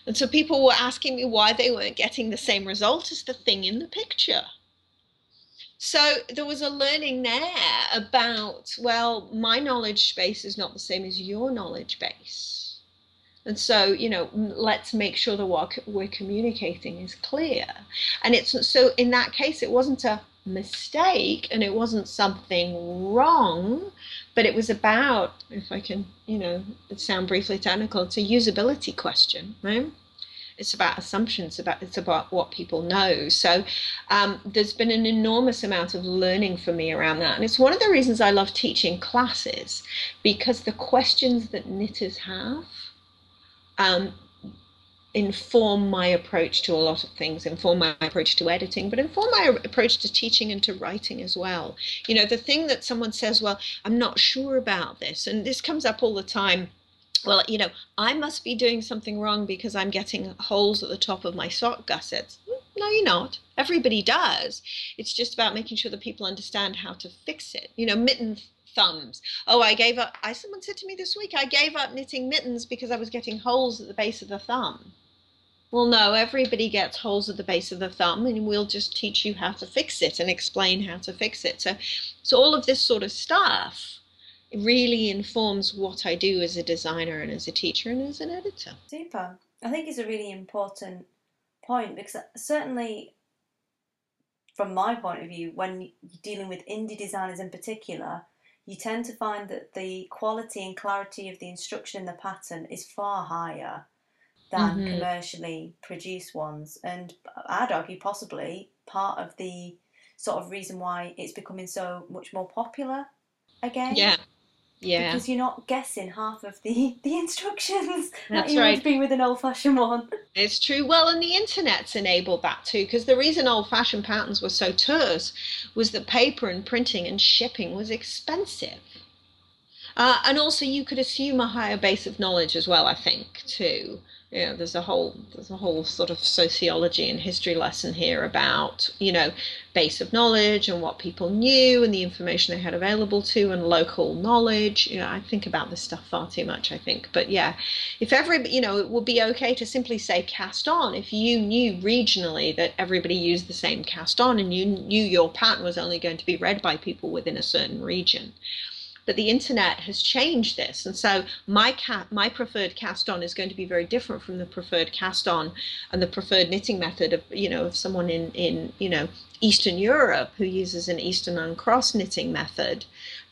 And so people were asking me why they weren't getting the same result as the thing in the picture. So there was a learning there about, well, my knowledge base is not the same as your knowledge base. And so, you know, let's make sure that what we're communicating is clear. And it's so in that case, it wasn't a mistake and it wasn't something wrong, but it was about, if I can, you know, sound briefly technical, it's a usability question, right? It's about assumptions, about it's about what people know. So um, there's been an enormous amount of learning for me around that, and it's one of the reasons I love teaching classes, because the questions that knitters have um, inform my approach to a lot of things, inform my approach to editing, but inform my approach to teaching and to writing as well. You know, the thing that someone says, well, I'm not sure about this, and this comes up all the time. Well, you know, I must be doing something wrong because I'm getting holes at the top of my sock gussets. No, you're not. Everybody does. It's just about making sure that people understand how to fix it. You know, mitten thumbs. Oh, I gave up. I someone said to me this week, I gave up knitting mittens because I was getting holes at the base of the thumb. Well, no, everybody gets holes at the base of the thumb, and we'll just teach you how to fix it and explain how to fix it. So, so all of this sort of stuff really informs what I do as a designer and as a teacher and as an editor. Super. I think it's a really important point, because certainly from my point of view, when you're dealing with indie designers in particular, you tend to find that the quality and clarity of the instruction in the pattern is far higher than mm-hmm. commercially produced ones. And I'd argue possibly part of the sort of reason why it's becoming so much more popular again. Yeah, yeah. Because you're not guessing half of the, the instructions That's that you right. would be with an old-fashioned one. It's true. Well, and the internet's enabled that too, because the reason old-fashioned patterns were so terse was that paper and printing and shipping was expensive. Uh, and also you could assume a higher base of knowledge as well, I think, too. You know, there's a whole there's a whole sort of sociology and history lesson here about, you know, base of knowledge and what people knew and the information they had available to and local knowledge. You know, I think about this stuff far too much, I think. But yeah, if every, you know, it would be okay to simply say cast on if you knew regionally that everybody used the same cast on and you knew your pattern was only going to be read by people within a certain region. But the internet has changed this, and so my ca- my preferred cast on is going to be very different from the preferred cast on and the preferred knitting method of, you know, of someone in, in you know, Eastern Europe who uses an Eastern uncross knitting method.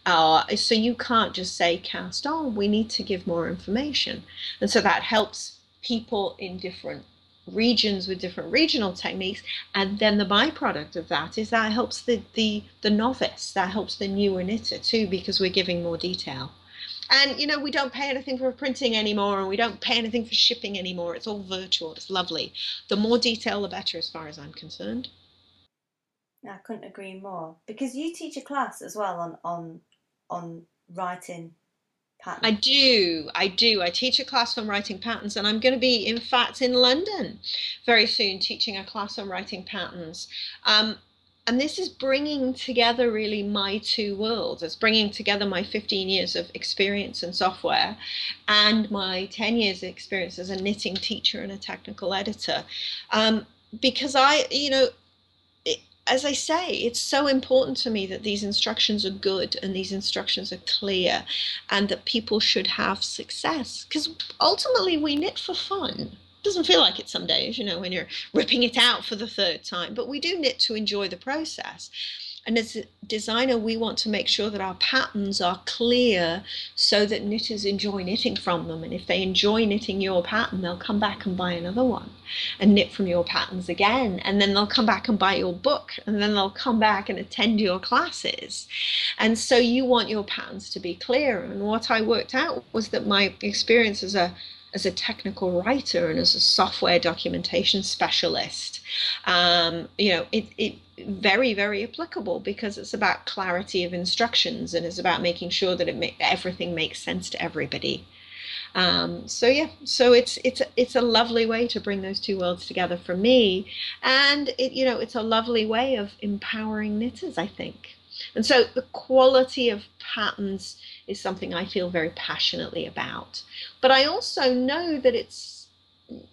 Uh, so you can't just say cast on. We need to give more information, and so that helps people in different regions with different regional techniques. And then the byproduct of that is that helps the, the the novice, that helps the newer knitter too, because we're giving more detail. And you know, we don't pay anything for printing anymore, and we don't pay anything for shipping anymore. It's all virtual. It's lovely. The more detail the better, as far as I'm concerned. I couldn't agree more, because you teach a class as well on on on writing pattern? I do. I do. I teach a class on writing patterns, and I'm going to be, in fact, in London very soon teaching a class on writing patterns. Um, and this is bringing together really my two worlds. It's bringing together my fifteen years of experience in software and my ten years of experience as a knitting teacher and a technical editor. Um, because I, you know, as I say, it's so important to me that these instructions are good and these instructions are clear and that people should have success, because ultimately we knit for fun. It doesn't feel like it some days, you know, when you're ripping it out for the third time, but we do knit to enjoy the process. And as a designer, we want to make sure that our patterns are clear so that knitters enjoy knitting from them. And if they enjoy knitting your pattern, they'll come back and buy another one and knit from your patterns again. And then they'll come back and buy your book. And then they'll come back and attend your classes. And so you want your patterns to be clear. And what I worked out was that my experience as a as a technical writer and as a software documentation specialist, um, you know, it, it very, very applicable, because it's about clarity of instructions and it's about making sure that it make, everything makes sense to everybody. Um, so yeah, so it's it's it's a lovely way to bring those two worlds together for me, and it, you know, it's a lovely way of empowering knitters, I think. And so the quality of patterns is something I feel very passionately about. But I also know that it's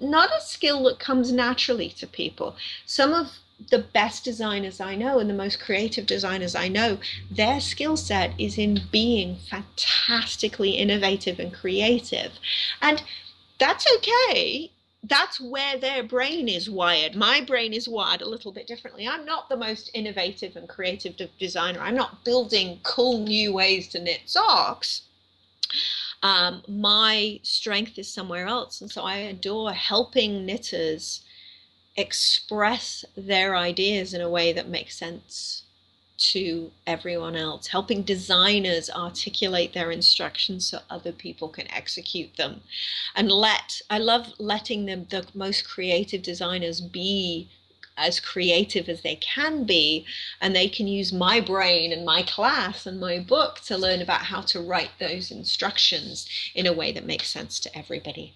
not a skill that comes naturally to people. Some of the best designers I know and the most creative designers I know, their skill set is in being fantastically innovative and creative. And that's okay. That's where their brain is wired. My brain is wired a little bit differently. I'm not the most innovative and creative designer. I'm not building cool new ways to knit socks. Um, my strength is somewhere else. And so I adore helping knitters express their ideas in a way that makes sense to everyone else, helping designers articulate their instructions so other people can execute them. And let I love letting them, the most creative designers, be as creative as they can be, and they can use my brain and my class and my book to learn about how to write those instructions in a way that makes sense to everybody.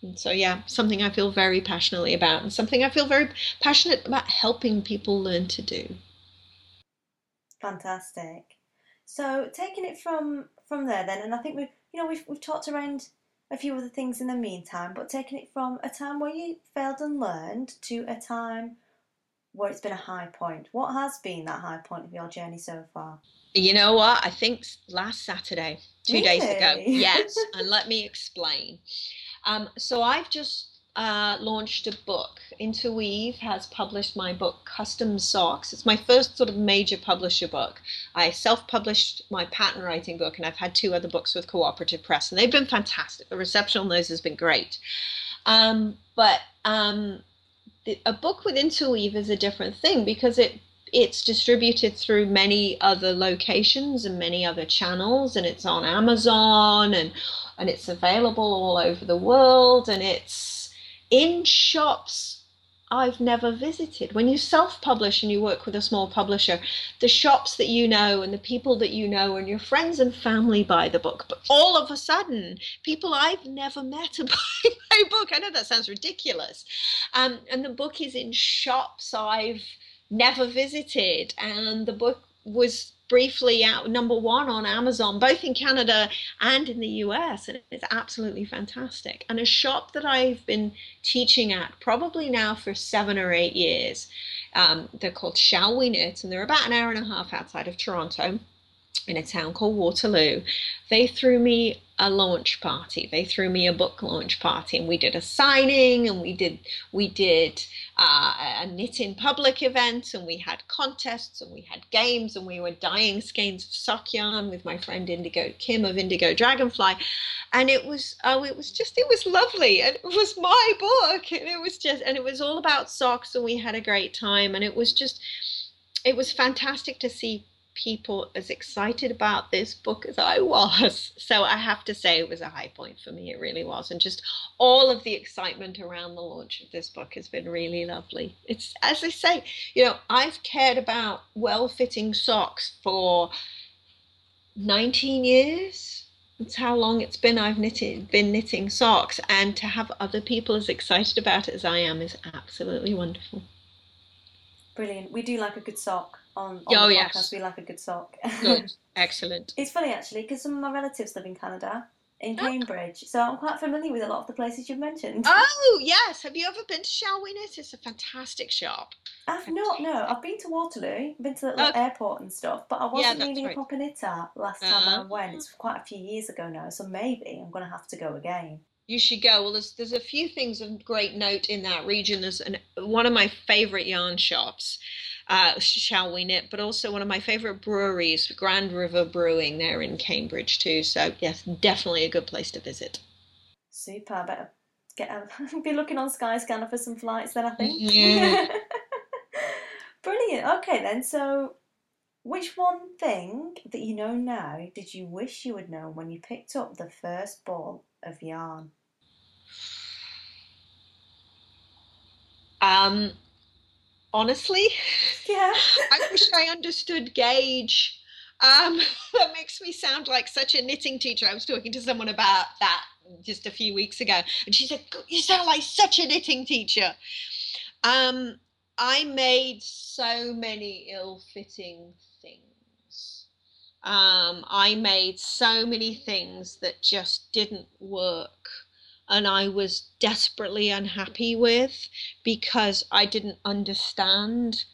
And so yeah, something I feel very passionately about, and something I feel very passionate about helping people learn to do. Fantastic. So taking it from from there then, and I think we've you know we've we've talked around a few other things in the meantime, but taking it from a time where you failed and learned to a time where it's been a high point. What has been that high point of your journey so far? You know what? I think last Saturday, two really? days ago. Yes, and let me explain. Um, so I've just Uh, launched a book. Interweave has published my book, Custom Socks. It's my first sort of major publisher book. I self-published my pattern writing book, and I've had two other books with Cooperative Press, and they've been fantastic. The reception on those has been great. Um, but um, the, a book with Interweave is a different thing, because it It's distributed through many other locations and many other channels, and it's on Amazon, and and it's available all over the world, and it's in shops I've never visited. When you self-publish and you work with a small publisher, the shops that you know and the people that you know and your friends and family buy the book. But all of a sudden, people I've never met are buying my book. I know that sounds ridiculous. Um, and the book is in shops I've never visited. And the book was briefly out number one on Amazon, both in Canada and in the U S, and it's absolutely fantastic. And a shop that I've been teaching at probably now for seven or eight years, um, they're called Shall We Knit, and they're about an hour and a half outside of Toronto in a town called Waterloo. They threw me a launch party. They threw me a book launch party, and we did a signing, and we did we did uh, a knit in public event, and we had contests, and we had games, and we were dyeing skeins of sock yarn with my friend Indigo Kim of Indigo Dragonfly, and it was oh, it was just it was lovely, and it was my book, and it was just and it was all about socks, and we had a great time, and it was just it was fantastic to see people as excited about this book as I was. So I have to say it was a high point for me. It really was. And just all of the excitement around the launch of this book has been really lovely. It's, as I say, you know, I've cared about well-fitting socks for nineteen years. It's how long it's been I've knitted, been knitting socks, and to have other people as excited about it as I am is absolutely wonderful. Brilliant. We do like a good sock on, on oh, the podcast. Yes. We like a good sock. Good. Excellent. It's funny, actually, because some of my relatives live in Canada, in Cambridge, oh. so I'm quite familiar with a lot of the places you've mentioned. Oh, yes. Have you ever been to Shall We Knit? It's a fantastic shop. I've fantastic. not, no. I've been to Waterloo, been to the little okay. airport and stuff, but I wasn't yeah, really right. a proper knitter last time um, I went. It's quite a few years ago now, so maybe I'm going to have to go again. You should go. Well, there's there's a few things of great note in that region. There's an, one of my favourite yarn shops, uh, Shall We Knit, but also one of my favourite breweries, Grand River Brewing, there in Cambridge too. So, yes, definitely a good place to visit. Super. I better get a, be looking on Skyscanner for some flights then, I think. Yeah. Brilliant. Okay, then. So, which one thing that you know now did you wish you had known when you picked up the first ball of yarn? Um, honestly, yeah. I wish I understood gauge. Um, that makes me sound like such a knitting teacher. I was talking to someone about that just a few weeks ago, and she said, "You sound like such a knitting teacher." Um, I made so many ill-fitting things. Um, I made so many things that just didn't work, and I was desperately unhappy with, because I didn't understand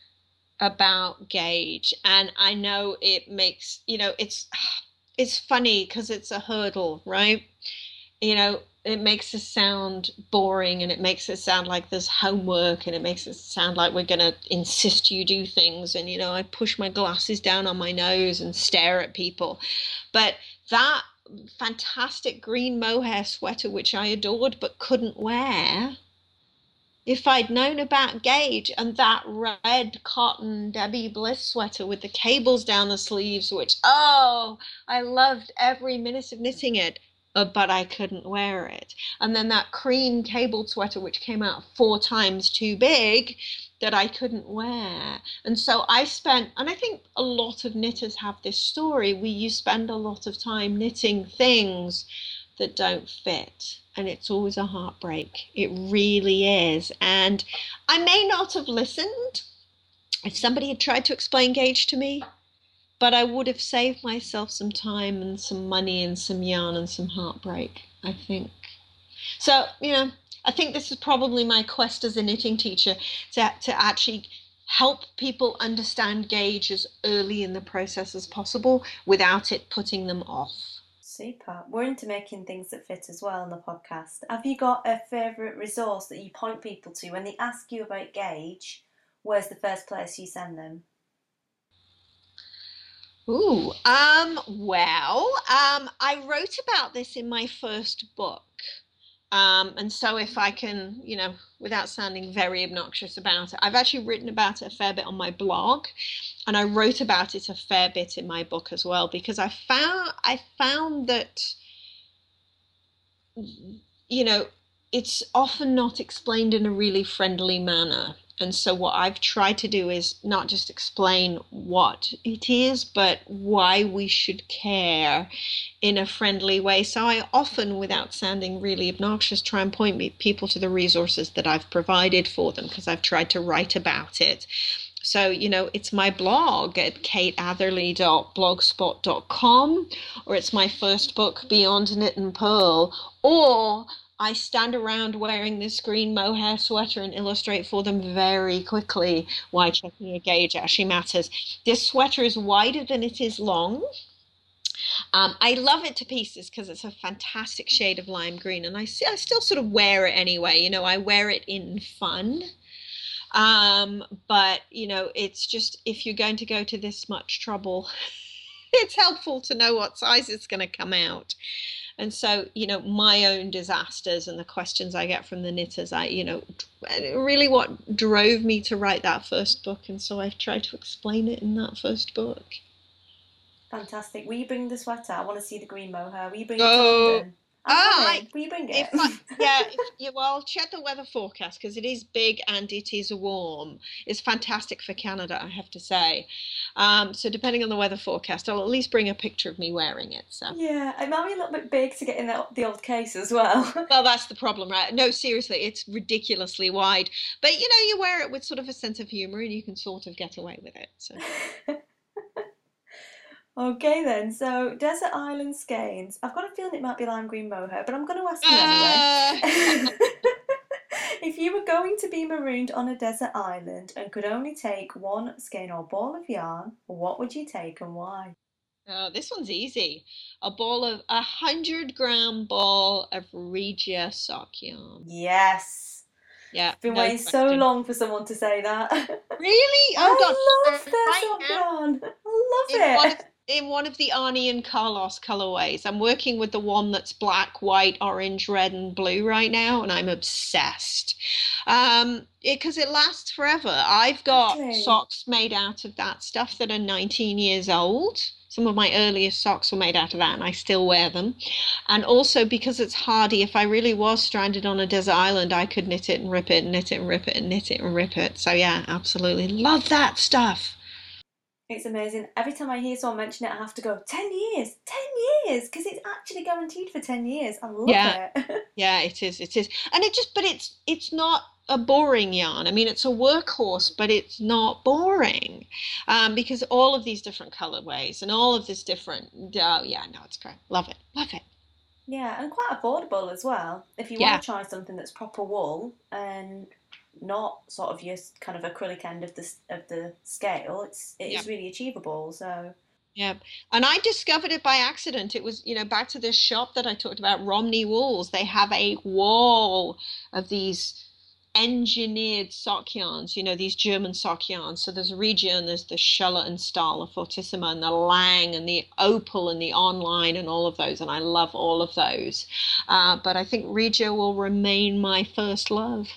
about gauge. And I know it makes, you know, it's, it's funny because it's a hurdle, right? You know, it makes us sound boring, and it makes it sound like there's homework, and it makes it sound like we're going to insist you do things. And, you know, I push my glasses down on my nose and stare at people. But that fantastic green mohair sweater, which I adored but couldn't wear, if I'd known about gauge, and that red cotton Debbie Bliss sweater with the cables down the sleeves, which, oh, I loved every minute of knitting it. Uh, but I couldn't wear it. And then that cream cabled sweater, which came out four times too big, that I couldn't wear. And so I spent, and I think a lot of knitters have this story, where you spend a lot of time knitting things that don't fit. And it's always a heartbreak. It really is. And I may not have listened if somebody had tried to explain gauge to me, but I would have saved myself some time and some money and some yarn and some heartbreak, I think. So, you know, I think this is probably my quest as a knitting teacher, to, to actually help people understand gauge as early in the process as possible without it putting them off. Super. We're into making things that fit as well on the podcast. Have you got a favourite resource that you point people to when they ask you about gauge? Where's the first place you send them? Ooh, um, well, um, I wrote about this in my first book. Um, and so if I can, you know, without sounding very obnoxious about it, I've actually written about it a fair bit on my blog, and I wrote about it a fair bit in my book as well, because I found, I found that, you know, it's often not explained in a really friendly manner. And so what I've tried to do is not just explain what it is, but why we should care in a friendly way. So I often, without sounding really obnoxious, try and point people to the resources that I've provided for them, because I've tried to write about it. So, you know, it's my blog at kate atherley dot blogspot dot com, or it's my first book, Beyond Knit and Purl, or I stand around wearing this green mohair sweater and illustrate for them very quickly why checking a gauge actually matters. This sweater is wider than it is long. Um, I love it to pieces because it's a fantastic shade of lime green, and I, I still sort of wear it anyway. You know, I wear it in fun. Um, but, you know, it's just, if you're going to go to this much trouble, it's helpful to know what size it's going to come out. And so, you know, my own disasters and the questions I get from the knitters, I, you know, really what drove me to write that first book. And so I've tried to explain it in that first book. Fantastic. Will you bring the sweater? I want to see the green mohair. Will you bring it to London? Oh, I, Brilliant. Will you bring it? If I, yeah, if, yeah, well, I'll check the weather forecast because it is big and it is warm. It's fantastic for Canada, I have to say. Um, so depending on the weather forecast, I'll at least bring a picture of me wearing it. So yeah, it might be a little bit big to get in the, the old case as well. Well, that's the problem, right? No, seriously, it's ridiculously wide. But, you know, you wear it with sort of a sense of humour and you can sort of get away with it. So. Okay then, so Desert Island Skeins. I've got a feeling it might be lime green mohair, but I'm going to ask you anyway. If you were going to be marooned on a desert island and could only take one skein or ball of yarn, what would you take and why? Oh, this one's easy. A ball of a hundred gram ball of Regia sock yarn. Yes. Yeah, been no waiting question. so long for someone to say that. Really? Oh, I God. love that sock yarn. I love in it. One of, in one of the Arnie and Carlos colorways. I'm working with the one that's black, white, orange, red, and blue right now, and I'm obsessed. Um, because it, it lasts forever. I've got okay. socks made out of that stuff that are nineteen years old. Some of my earliest socks were made out of that, and I still wear them. And also because it's hardy, if I really was stranded on a desert island, I could knit it and rip it and knit it and rip it and knit it and rip it. So, yeah, absolutely. Love that stuff. It's amazing. Every time I hear someone mention it, I have to go, ten years, ten years, because it's actually guaranteed for ten years. I love yeah. it. Yeah, it is. It is. And it just, but it's it's not a boring yarn. I mean, it's a workhorse, but it's not boring um, because all of these different colorways and all of this different, uh, yeah, no, it's great. Love it. Love it. Yeah, and quite affordable as well. If you yeah. want to try something that's proper wool and not sort of your kind of acrylic end of the, of the scale, it's it yeah. is really achievable, so... Yeah. And I discovered it by accident. It was, you know, back to this shop that I talked about, Romney Wools. They have a wall of these engineered sock yarns, you know, these German sock yarns. So there's a Regia and there's the Schuller and Stahl, the Fortissima and the Lang and the Opal and the Online and all of those. And I love all of those. Uh, but I think Regia will remain my first love.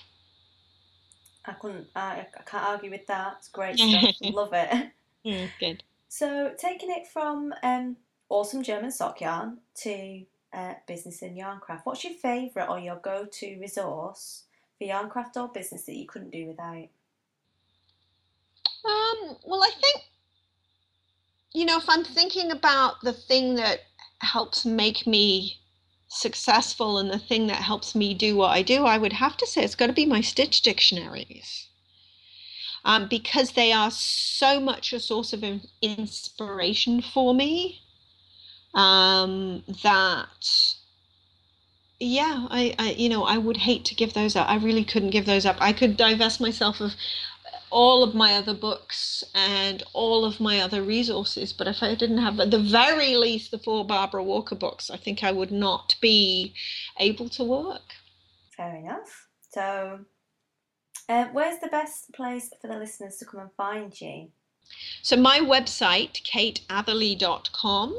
I couldn't, I, I can't argue with that. It's great stuff. Love it. Yeah, good. So taking it from um, awesome German sock yarn to uh, business and yarn craft, what's your favourite or your go-to resource for yarn craft or business that you couldn't do without? Um, well, I think, you know, if I'm thinking about the thing that helps make me successful and the thing that helps me do what I do, I would have to say it's got to be my stitch dictionaries. Um, because they are so much a source of inspiration for me um, that... Yeah, I, I, you know, I would hate to give those up. I really couldn't give those up. I could divest myself of all of my other books and all of my other resources, but if I didn't have, at the very least, the four Barbara Walker books, I think I would not be able to work. Fair enough. So, uh, where's the best place for the listeners to come and find you? So my website, kate atherley dot com.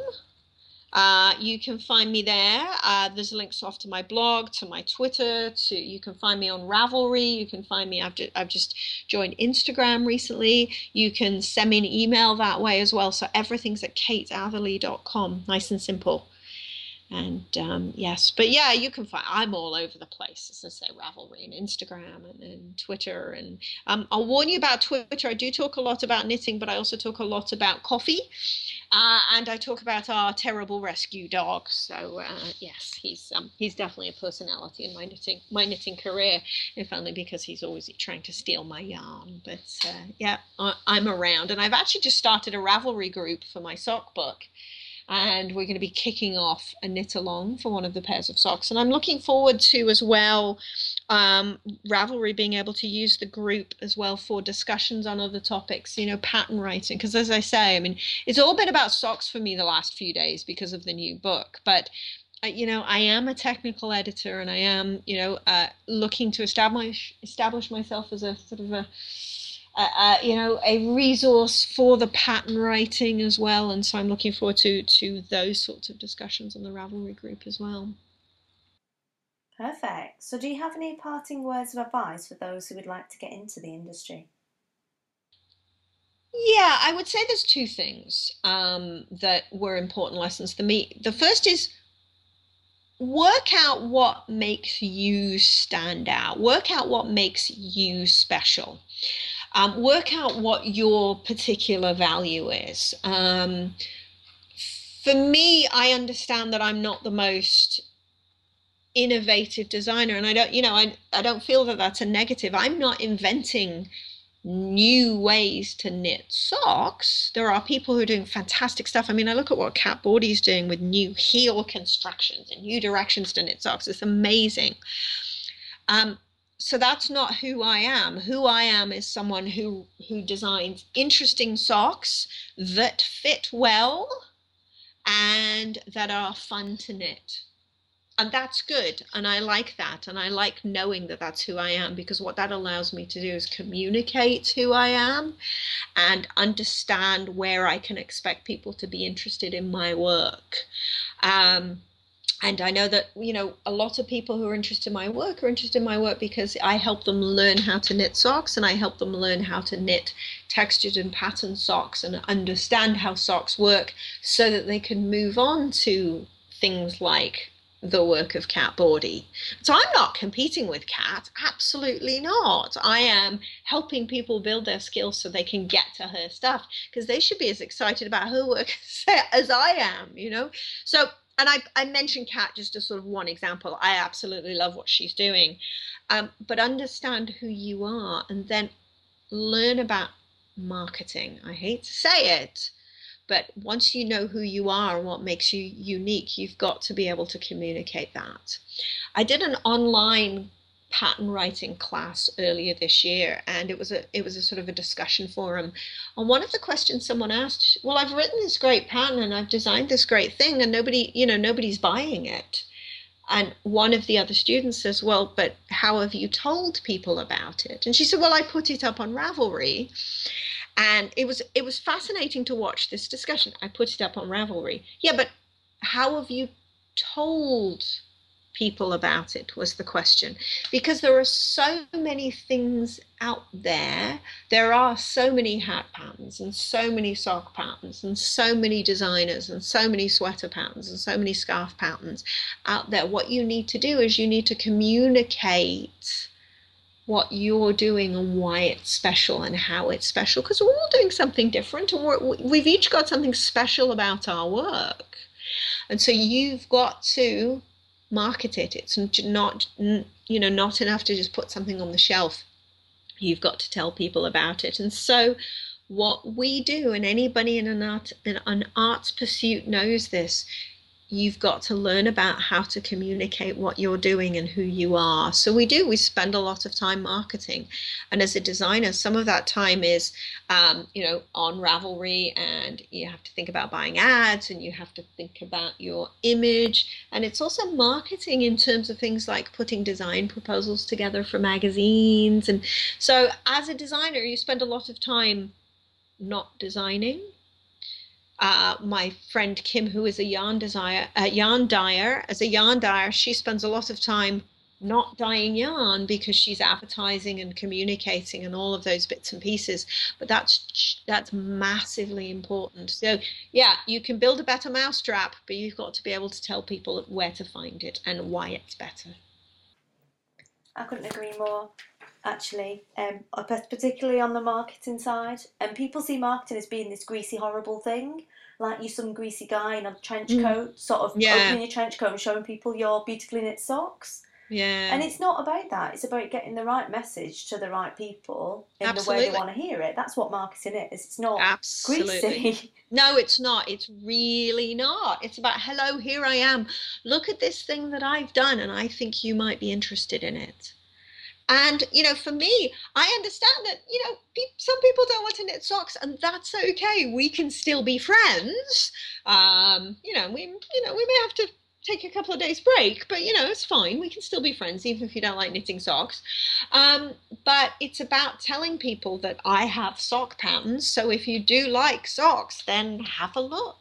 Uh, you can find me there. Uh, there's links off to my blog, to my Twitter, to you can find me on Ravelry. You can find me. I've, ju- I've just joined Instagram recently. You can send me an email that way as well. So everything's at kate atherley dot com. Nice and simple. And um, yes, but yeah, you can find. I'm all over the place, as I say, Ravelry and Instagram and, and Twitter. And um, I'll warn you about Twitter. I do talk a lot about knitting, but I also talk a lot about coffee. Uh, and I talk about our terrible rescue dog. So uh, yes, he's um, he's definitely a personality in my knitting my knitting career, if only because he's always trying to steal my yarn. But uh, yeah, I, I'm around, and I've actually just started a Ravelry group for my sock book, and we're going to be kicking off a knit along for one of the pairs of socks. And I'm looking forward to as well um, Ravelry being able to use the group as well for discussions on other topics, you know, pattern writing. Because as I say, I mean, it's all been about socks for me the last few days because of the new book. But, uh, you know, I am a technical editor and I am, you know, uh, looking to establish establish myself as a sort of a... Uh, you know, a resource for the pattern writing as well. And so I'm looking forward to, to those sorts of discussions on the Ravelry group as well. Perfect. So do you have any parting words of advice for those who would like to get into the industry? Yeah, I would say there's two things um, that were important lessons for me. The first is work out what makes you stand out. Work out what makes you special. Um, work out what your particular value is. Um, for me, I understand that I'm not the most innovative designer, and I don't, you know, I, I don't feel that that's a negative. I'm not inventing new ways to knit socks. There are people who are doing fantastic stuff. I mean, I look at what Cat Bordi is doing with new heel constructions and new directions to knit socks. It's amazing. Um, so that's not who I am. Who I am is someone who, who designs interesting socks that fit well and that are fun to knit. And that's good. And I like that. And I like knowing that that's who I am, because what that allows me to do is communicate who I am and understand where I can expect people to be interested in my work. Um, and I know that, you know, a lot of people who are interested in my work are interested in my work because I help them learn how to knit socks, and I help them learn how to knit textured and patterned socks and understand how socks work so that they can move on to things like the work of Cat Bordi. So I'm not competing with Cat, absolutely not. I am helping people build their skills so they can get to her stuff, because they should be as excited about her work as I am, you know. So, and I, I mentioned Cat just as sort of one example. I absolutely love what she's doing. Um, but understand who you are, and then learn about marketing. I hate to say it, but once you know who you are and what makes you unique, you've got to be able to communicate that. I did an online pattern writing class earlier this year, and it was a it was a sort of a discussion forum. And one of the questions someone asked, well, I've written this great pattern and I've designed this great thing, and nobody, you know, nobody's buying it. And one of the other students says, well, but how have you told people about it? And she said, well, I put it up on Ravelry. And it was it was fascinating to watch this discussion. I put it up on Ravelry. Yeah, but how have you told people about it was the question, because there are so many things out there. There are so many hat patterns and so many sock patterns and so many designers and so many sweater patterns and so many scarf patterns out there. What you need to do is you need to communicate what you're doing and why it's special and how it's special, because we're all doing something different, and we're, we've each got something special about our work. And so you've got to market it. It's not, you know, not enough to just put something on the shelf. You've got to tell people about it. And so what we do, and anybody in an art, in an arts pursuit knows this, you've got to learn about how to communicate what you're doing and who you are. So we do, we spend a lot of time marketing. And as a designer, some of that time is, um, you know, on Ravelry, and you have to think about buying ads, and you have to think about your image. And it's also marketing in terms of things like putting design proposals together for magazines. And so as a designer, you spend a lot of time not designing. Uh, my friend Kim, who is a yarn designer, a yarn dyer, as a yarn dyer, she spends a lot of time not dyeing yarn because she's advertising and communicating and all of those bits and pieces. But that's that's massively important. So yeah, you can build a better mousetrap, but you've got to be able to tell people where to find it and why it's better. I couldn't agree more. Actually, um, particularly on the marketing side, and people see marketing as being this greasy, horrible thing, like you're some greasy guy in a trench coat, mm. sort of yeah. opening your trench coat and showing people your beautifully knit socks. Yeah, and it's not about that. It's about getting the right message to the right people in Absolutely. The way they want to hear it. That's what marketing is. It's not Absolutely. Greasy. No, it's not. It's really not. It's about, hello, here I am. Look at this thing that I've done, and I think you might be interested in it. And, you know, for me, I understand that, you know, some people don't want to knit socks, and that's okay. We can still be friends. Um, you know, we, you know, we may have to take a couple of days break, but, you know, it's fine. We can still be friends, even if you don't like knitting socks. Um, but it's about telling people that I have sock patterns. So if you do like socks, then have a look.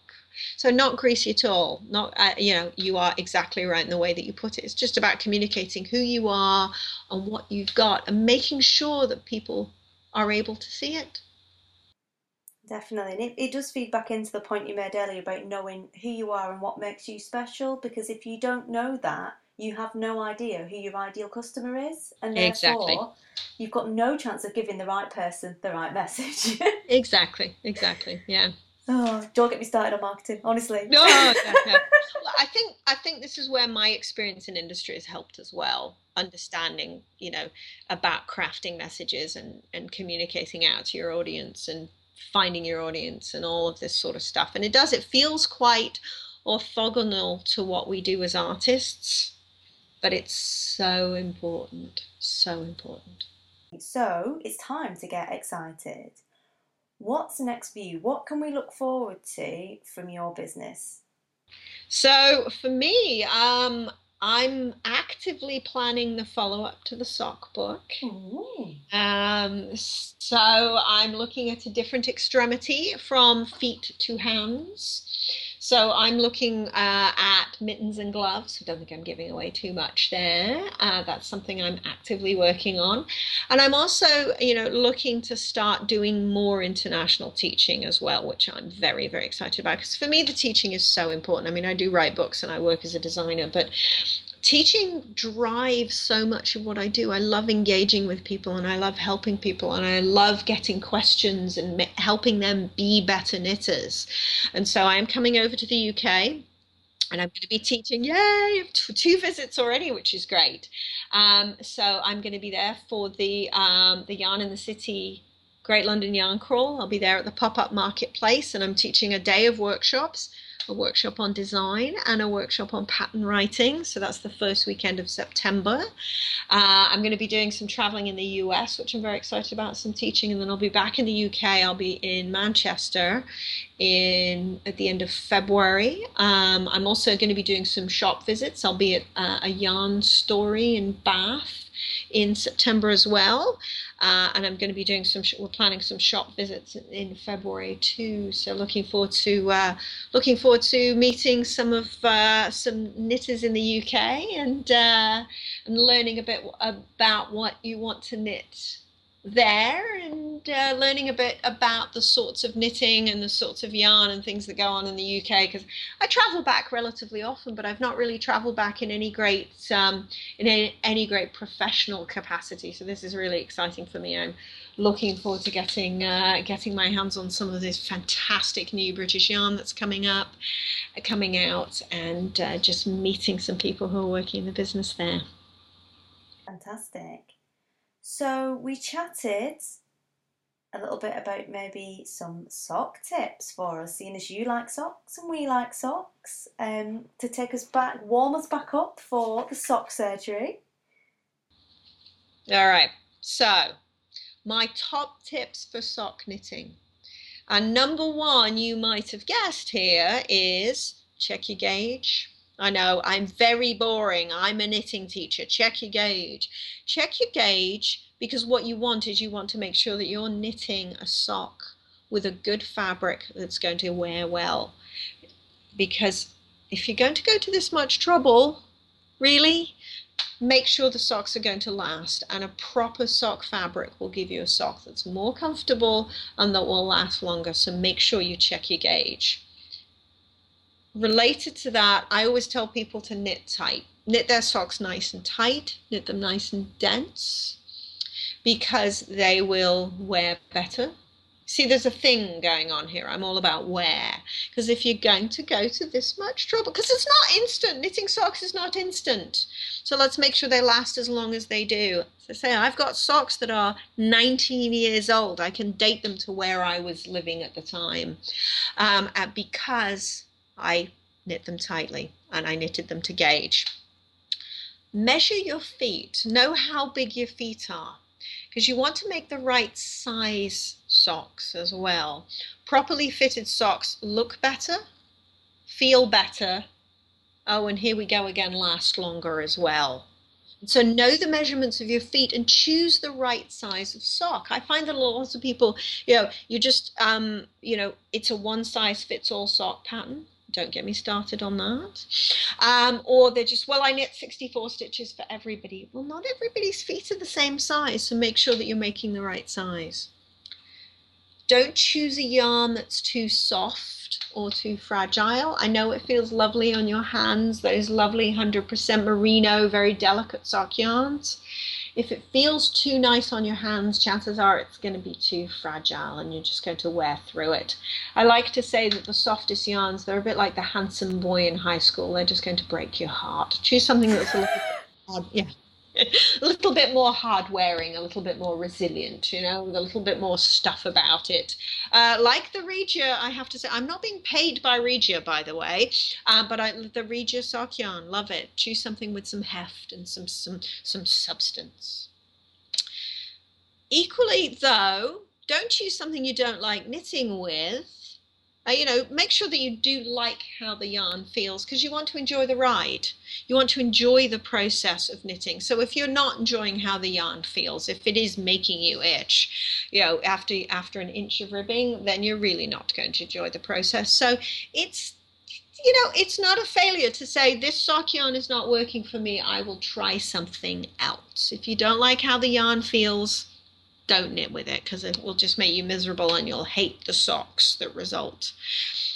So not greasy at all. Not, uh, you know, you are exactly right in the way that you put it. It's just about communicating who you are and what you've got, and making sure that people are able to see it. Definitely, and it, it does feed back into the point you made earlier about knowing who you are and what makes you special, because if you don't know that, you have no idea who your ideal customer is, and therefore exactly. you've got no chance of giving the right person the right message. exactly, exactly, yeah. Oh, don't get me started on marketing, honestly. No, no, no. I think I think this is where my experience in industry has helped as well. Understanding, you know, about crafting messages and, and communicating out to your audience and finding your audience and all of this sort of stuff. And it does, it feels quite orthogonal to what we do as artists, but it's so important, so important. So it's time to get excited. What's next for you? What can we look forward to from your business? So for me, um, I'm actively planning the follow-up to the sock book. Ooh. Um, so I'm looking at a different extremity from feet to hands. So I'm looking uh, at mittens and gloves. I don't think I'm giving away too much there. Uh, that's something I'm actively working on. And I'm also, you know, looking to start doing more international teaching as well, which I'm very, very excited about. Because for me, the teaching is so important. I mean, I do write books and I work as a designer, but teaching drives so much of what I do. I love engaging with people and I love helping people and I love getting questions and me- helping them be better knitters. And so I am coming over to the U K and I'm going to be teaching, yay, t- two visits already, which is great. Um, so I'm going to be there for the um, the Yarn in the City Great London Yarn Crawl. I'll be there at the pop-up marketplace and I'm teaching a day of workshops. A workshop on design and a workshop on pattern writing. So that's the first weekend of September. Uh, I'm going to be doing some traveling in the U S, which I'm very excited about, some teaching. And then I'll be back in the U K. I'll be in Manchester in at the end of February. Um, I'm also going to be doing some shop visits. I'll be at uh, a yarn story in Bath in September as well. Uh, and I'm going to be doing some, we're planning some shop visits in February too. So looking forward to, uh, looking forward to meeting some of, uh, some knitters in the U K and, uh, and learning a bit about what you want to knit there and uh, learning a bit about the sorts of knitting and the sorts of yarn and things that go on in the U K, because I travel back relatively often, but I've not really traveled back in any great um, in any, any great professional capacity. So this is really exciting for me. I'm looking forward to getting uh, getting my hands on some of this fantastic new British yarn that's coming up, coming out, and uh, just meeting some people who are working in the business there. Fantastic. So we chatted a little bit about maybe some sock tips for us, seeing as you like socks and we like socks, um, to take us back, warm us back up for the sock surgery. All right, so my top tips for sock knitting. And number one, you might have guessed here, is check your gauge. I know, I'm very boring. I'm a knitting teacher. Check your gauge. Check your gauge, because what you want is you want to make sure that you're knitting a sock with a good fabric that's going to wear well. Because if you're going to go to this much trouble, really, make sure the socks are going to last. And a proper sock fabric will give you a sock that's more comfortable and that will last longer. So make sure you check your gauge. Related to that, I always tell people to knit tight. Knit their socks nice and tight, knit them nice and dense, because they will wear better. See, there's a thing going on here. I'm all about wear, because if you're going to go to this much trouble, because it's not instant. Knitting socks is not instant. So let's make sure they last as long as they do. As I say, I've got socks that are nineteen years old. I can date them to where I was living at the time, um, because I knit them tightly and I knitted them to gauge. Measure your feet. Know how big your feet are, because you want to make the right size socks as well. Properly fitted socks look better, feel better. Oh, and here we go again, last longer as well. So know the measurements of your feet and choose the right size of sock. I find that a lot of people, you know, you just, um, you know, it's a one size fits all sock pattern. Don't get me started on that. Um, or they're just, well, I knit sixty-four stitches for everybody. Well, not everybody's feet are the same size, so make sure that you're making the right size. Don't choose a yarn that's too soft or too fragile. I know it feels lovely on your hands, those lovely one hundred percent merino, very delicate sock yarns. If it feels too nice on your hands, chances are it's going to be too fragile and you're just going to wear through it. I like to say that the softest yarns, they're a bit like the handsome boy in high school. They're just going to break your heart. Choose something that's a little bit hard, yeah. A little bit more hard-wearing, a little bit more resilient, you know, with a little bit more stuff about it. Uh, like the Regia, I have to say, I'm not being paid by Regia, by the way, uh, but I, the Regia sock yarn, love it. Choose something with some heft and some some some substance. Equally, though, don't choose something you don't like knitting with. Uh, you know, make sure that you do like how the yarn feels, because you want to enjoy the ride. You want to enjoy the process of knitting. So if you're not enjoying how the yarn feels, if it is making you itch, you know, after after an inch of ribbing, then you're really not going to enjoy the process. So it's, you know, it's not a failure to say, this sock yarn is not working for me. I will try something else. If you don't like how the yarn feels, don't knit with it, because it will just make you miserable and you'll hate the socks that result.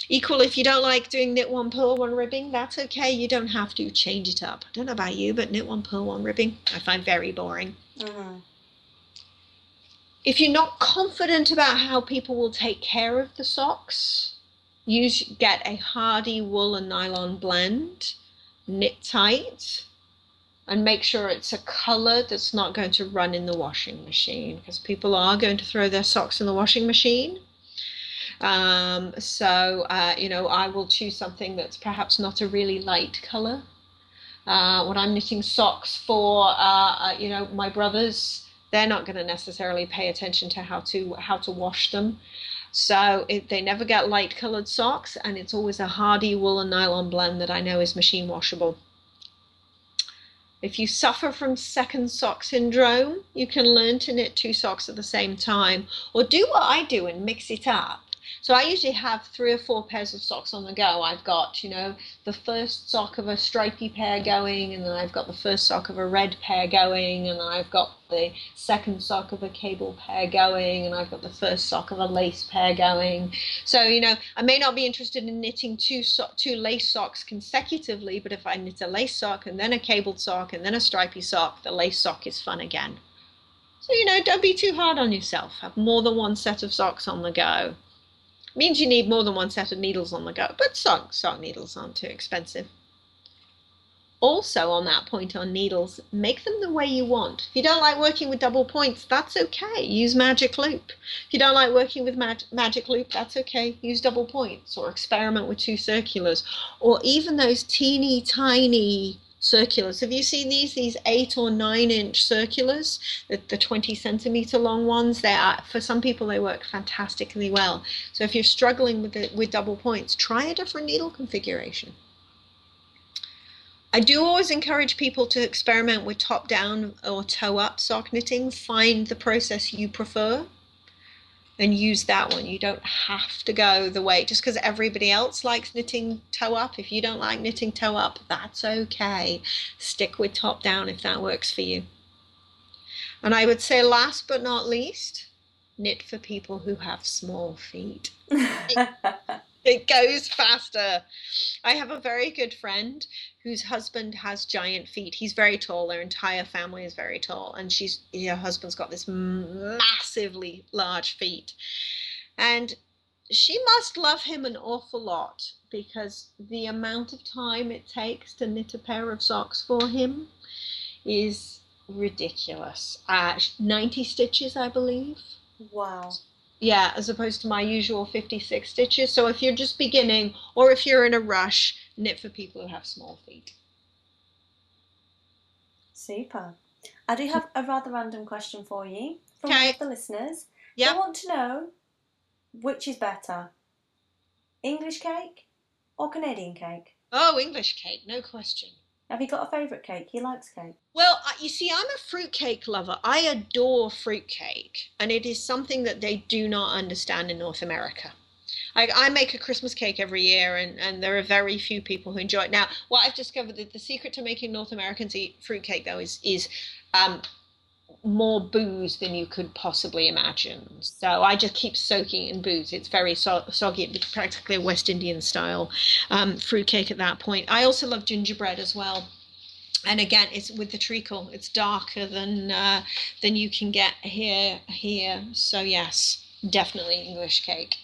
Equal, if you don't like doing knit one, purl one ribbing, that's okay. You don't have to change it up. I don't know about you, but knit one, purl one ribbing, I find very boring. Mm-hmm. If you're not confident about how people will take care of the socks, you should get a hardy wool and nylon blend, knit tight, and make sure it's a color that's not going to run in the washing machine, because people are going to throw their socks in the washing machine. Um, so, uh, you know, I will choose something that's perhaps not a really light color. Uh, when I'm knitting socks for, uh, uh, you know, my brothers, they're not going to necessarily pay attention to how to how to wash them. So it, they never get light colored socks, and it's always a hardy wool and nylon blend that I know is machine washable. If you suffer from second sock syndrome, you can learn to knit two socks at the same time, or do what I do and mix it up. So I usually have three or four pairs of socks on the go. I've got, you know, the first sock of a stripy pair going, and then I've got the first sock of a red pair going, and I've got the second sock of a cable pair going, and I've got the first sock of a lace pair going. So, you know, I may not be interested in knitting two so two lace socks consecutively, but if I knit a lace sock and then a cabled sock and then a stripy sock, the lace sock is fun again. So, you know, don't be too hard on yourself. Have more than one set of socks on the go. Means you need more than one set of needles on the go, but sock, sock needles aren't too expensive. Also, on that point on needles, make them the way you want. If you don't like working with double points, that's okay. Use magic loop. If you don't like working with mag magic loop, that's okay. Use double points, or experiment with two circulars, or even those teeny tiny circulars. Have you seen these? These eight or nine inch circulars, the, the twenty centimeter long ones, they are, for some people they work fantastically well. So if you're struggling with it, with double points, try a different needle configuration. I do always encourage people to experiment with top down or toe up sock knitting. Find the process you prefer and use that one. You don't have to go the way, just because everybody else likes knitting toe up. If you don't like knitting toe up, that's okay. Stick with top down if that works for you. And I would say last but not least, knit for people who have small feet. It, it goes faster. I have a very good friend whose husband has giant feet. He's very tall. Their entire family is very tall. And she's, her husband's got this massively large feet. And she must love him an awful lot, because the amount of time it takes to knit a pair of socks for him is ridiculous. Uh, ninety stitches, I believe. Wow. Yeah, as opposed to my usual fifty-six stitches. So if you're just beginning, or if you're in a rush, knit for people who have small feet. Super. I do have a rather random question for you from okay. one of the listeners. Yep. I want to know, which is better, English cake or Canadian cake? Oh, English cake, no question. Have you got a favourite cake? He likes cake. Well, you see, I'm a fruitcake lover. I adore fruitcake, and it is something that they do not understand in North America. I, I make a Christmas cake every year, and, and there are very few people who enjoy it. Now, what I've discovered, that the secret to making North Americans eat fruitcake, though, is, is um, more booze than you could possibly imagine. So I just keep soaking in booze. It's very so soggy. It's practically a West Indian style um, fruit cake at that point. I also love gingerbread as well. And again, it's with the treacle. It's darker than uh, than you can get here. Here, so yes, definitely English cake.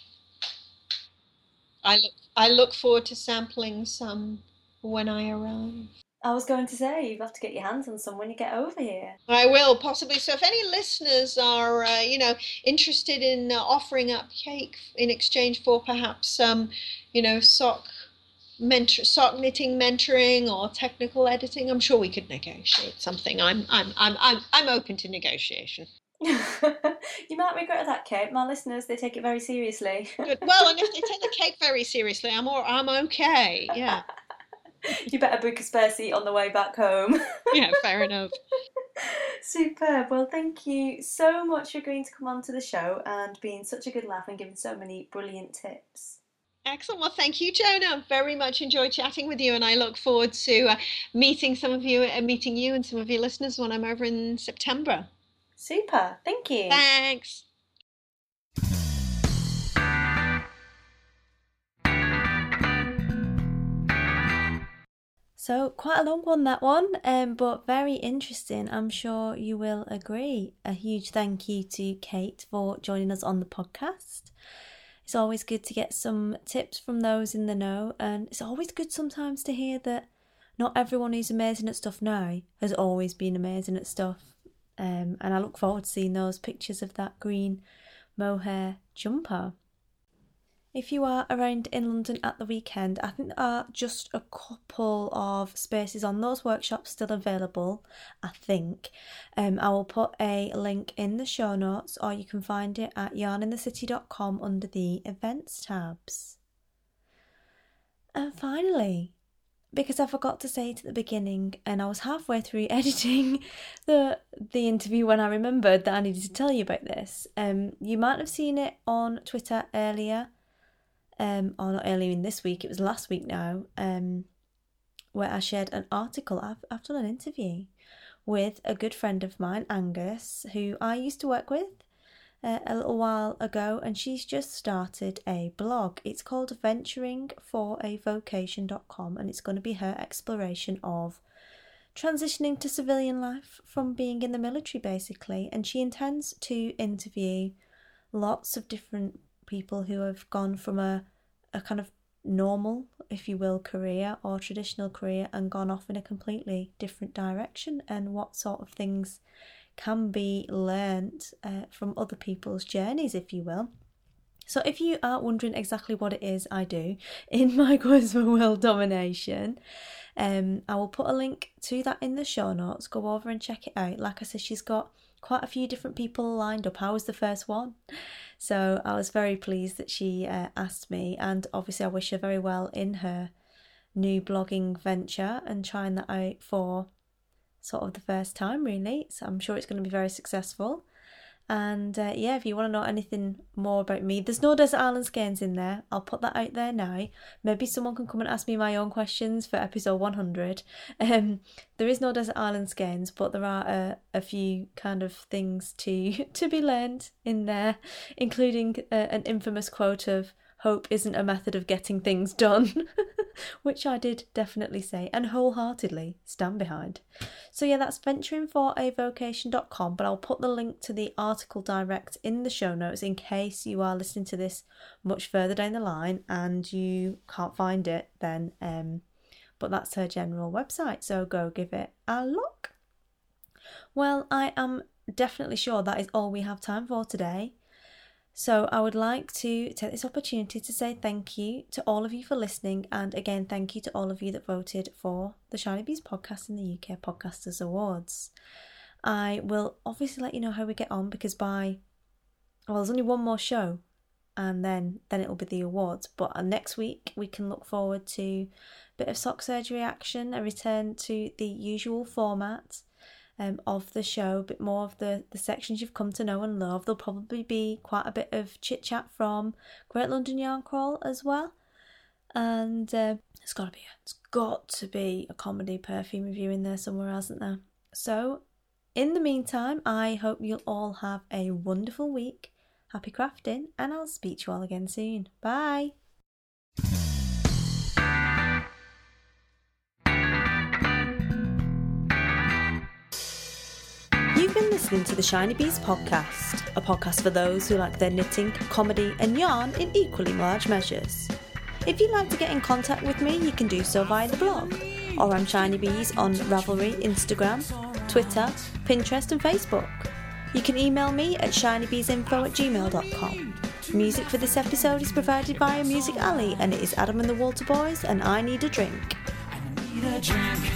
I look, I look forward to sampling some when I arrive. I was going to say, you'll have to get your hands on some when you get over here. I will, possibly. So if any listeners are, uh, you know, interested in uh, offering up cake in exchange for perhaps, um, you know, sock mentor, sock knitting mentoring or technical editing, I'm sure we could negotiate something. I'm, I'm, I'm, I'm, I'm open to negotiation. You might regret that, Kate. My listeners, they take it very seriously. Good. Well, and if they take the cake very seriously, I'm all, I'm okay. Yeah. You better book a spare seat on the way back home. Yeah, fair enough. Superb. Well, thank you so much for agreeing to come on to the show and being such a good laugh and giving so many brilliant tips. Excellent. Well, thank you, Jonah. Very much enjoyed chatting with you, and I look forward to uh, meeting some of you, uh, meeting you and some of your listeners when I'm over in September. Super. Thank you. Thanks. So quite a long one, that one, um, but very interesting. I'm sure you will agree. A huge thank you to Kate for joining us on the podcast. It's always good to get some tips from those in the know, and it's always good sometimes to hear that not everyone who's amazing at stuff now has always been amazing at stuff. Um, and I look forward to seeing those pictures of that green mohair jumper. If you are around in London at the weekend, I think there are just a couple of spaces on those workshops still available, I think. Um, I will put a link in the show notes, or you can find it at yarn in the city dot com under the events tabs. And finally, because I forgot to say it at the beginning, and I was halfway through editing the the interview when I remembered that I needed to tell you about this. Um, you might have seen it on Twitter earlier. Um, or not earlier in this week, it was last week now, um, where I shared an article. I've, I've done an interview with a good friend of mine, Angus, who I used to work with uh, a little while ago, and she's just started a blog. It's called venturing for a vocation dot com, and it's going to be her exploration of transitioning to civilian life from being in the military, basically, and she intends to interview lots of different people who have gone from a, a kind of normal, if you will, career or traditional career and gone off in a completely different direction, and what sort of things can be learnt uh, from other people's journeys, if you will. So if you are wondering exactly what it is I do in my quest for world domination, um, I will put a link to that in the show notes. Go over and check it out. Like I said, she's got quite a few different people lined up. I was the first one, so I was very pleased that she uh, asked me, and obviously I wish her very well in her new blogging venture and trying that out for sort of the first time, really. So I'm sure it's going to be very successful. And uh, yeah, if you want to know anything more about me, there's no Desert Island Skeins in there. I'll put that out there now. Maybe someone can come and ask me my own questions for episode one hundred. Um, there is no Desert Island Skeins, but there are a, a few kind of things to, to be learned in there, including uh, an infamous quote of, "Hope isn't a method of getting things done," which I did definitely say and wholeheartedly stand behind. So yeah, that's venturing for a vocation dot com, but I'll put the link to the article direct in the show notes in case you are listening to this much further down the line and you can't find it then. Um, but that's her general website, so go give it a look. Well, I am definitely sure that is all we have time for today. So I would like to take this opportunity to say thank you to all of you for listening, and again thank you to all of you that voted for the Shiny Bees podcast in the U K Podcasters Awards. I will obviously let you know how we get on, because by, well, there's only one more show and then then it'll be the awards, but next week we can look forward to a bit of sock surgery action, a return to the usual format Um, of the show, a bit more of the, the sections you've come to know and love. There'll probably be quite a bit of chit chat from Great London Yarn Crawl as well, and uh, it's got to be it's got to be a comedy perfume review in there somewhere, hasn't there? So In the meantime, I hope you'll all have a wonderful week. Happy crafting, and I'll speak to you all again soon. Bye! You've been listening to the Shiny Bees podcast, a podcast for those who like their knitting, comedy and yarn in equally large measures. If you'd like to get in contact with me, you can do so via the blog, or I'm Shiny Bees on Ravelry, Instagram, Twitter, Pinterest and Facebook. You can email me at shinybeesinfo at gmail dot com. Music for this episode is provided by Music Alley, and it is Adam and the Water Boys and I Need a Drink. I need a drink.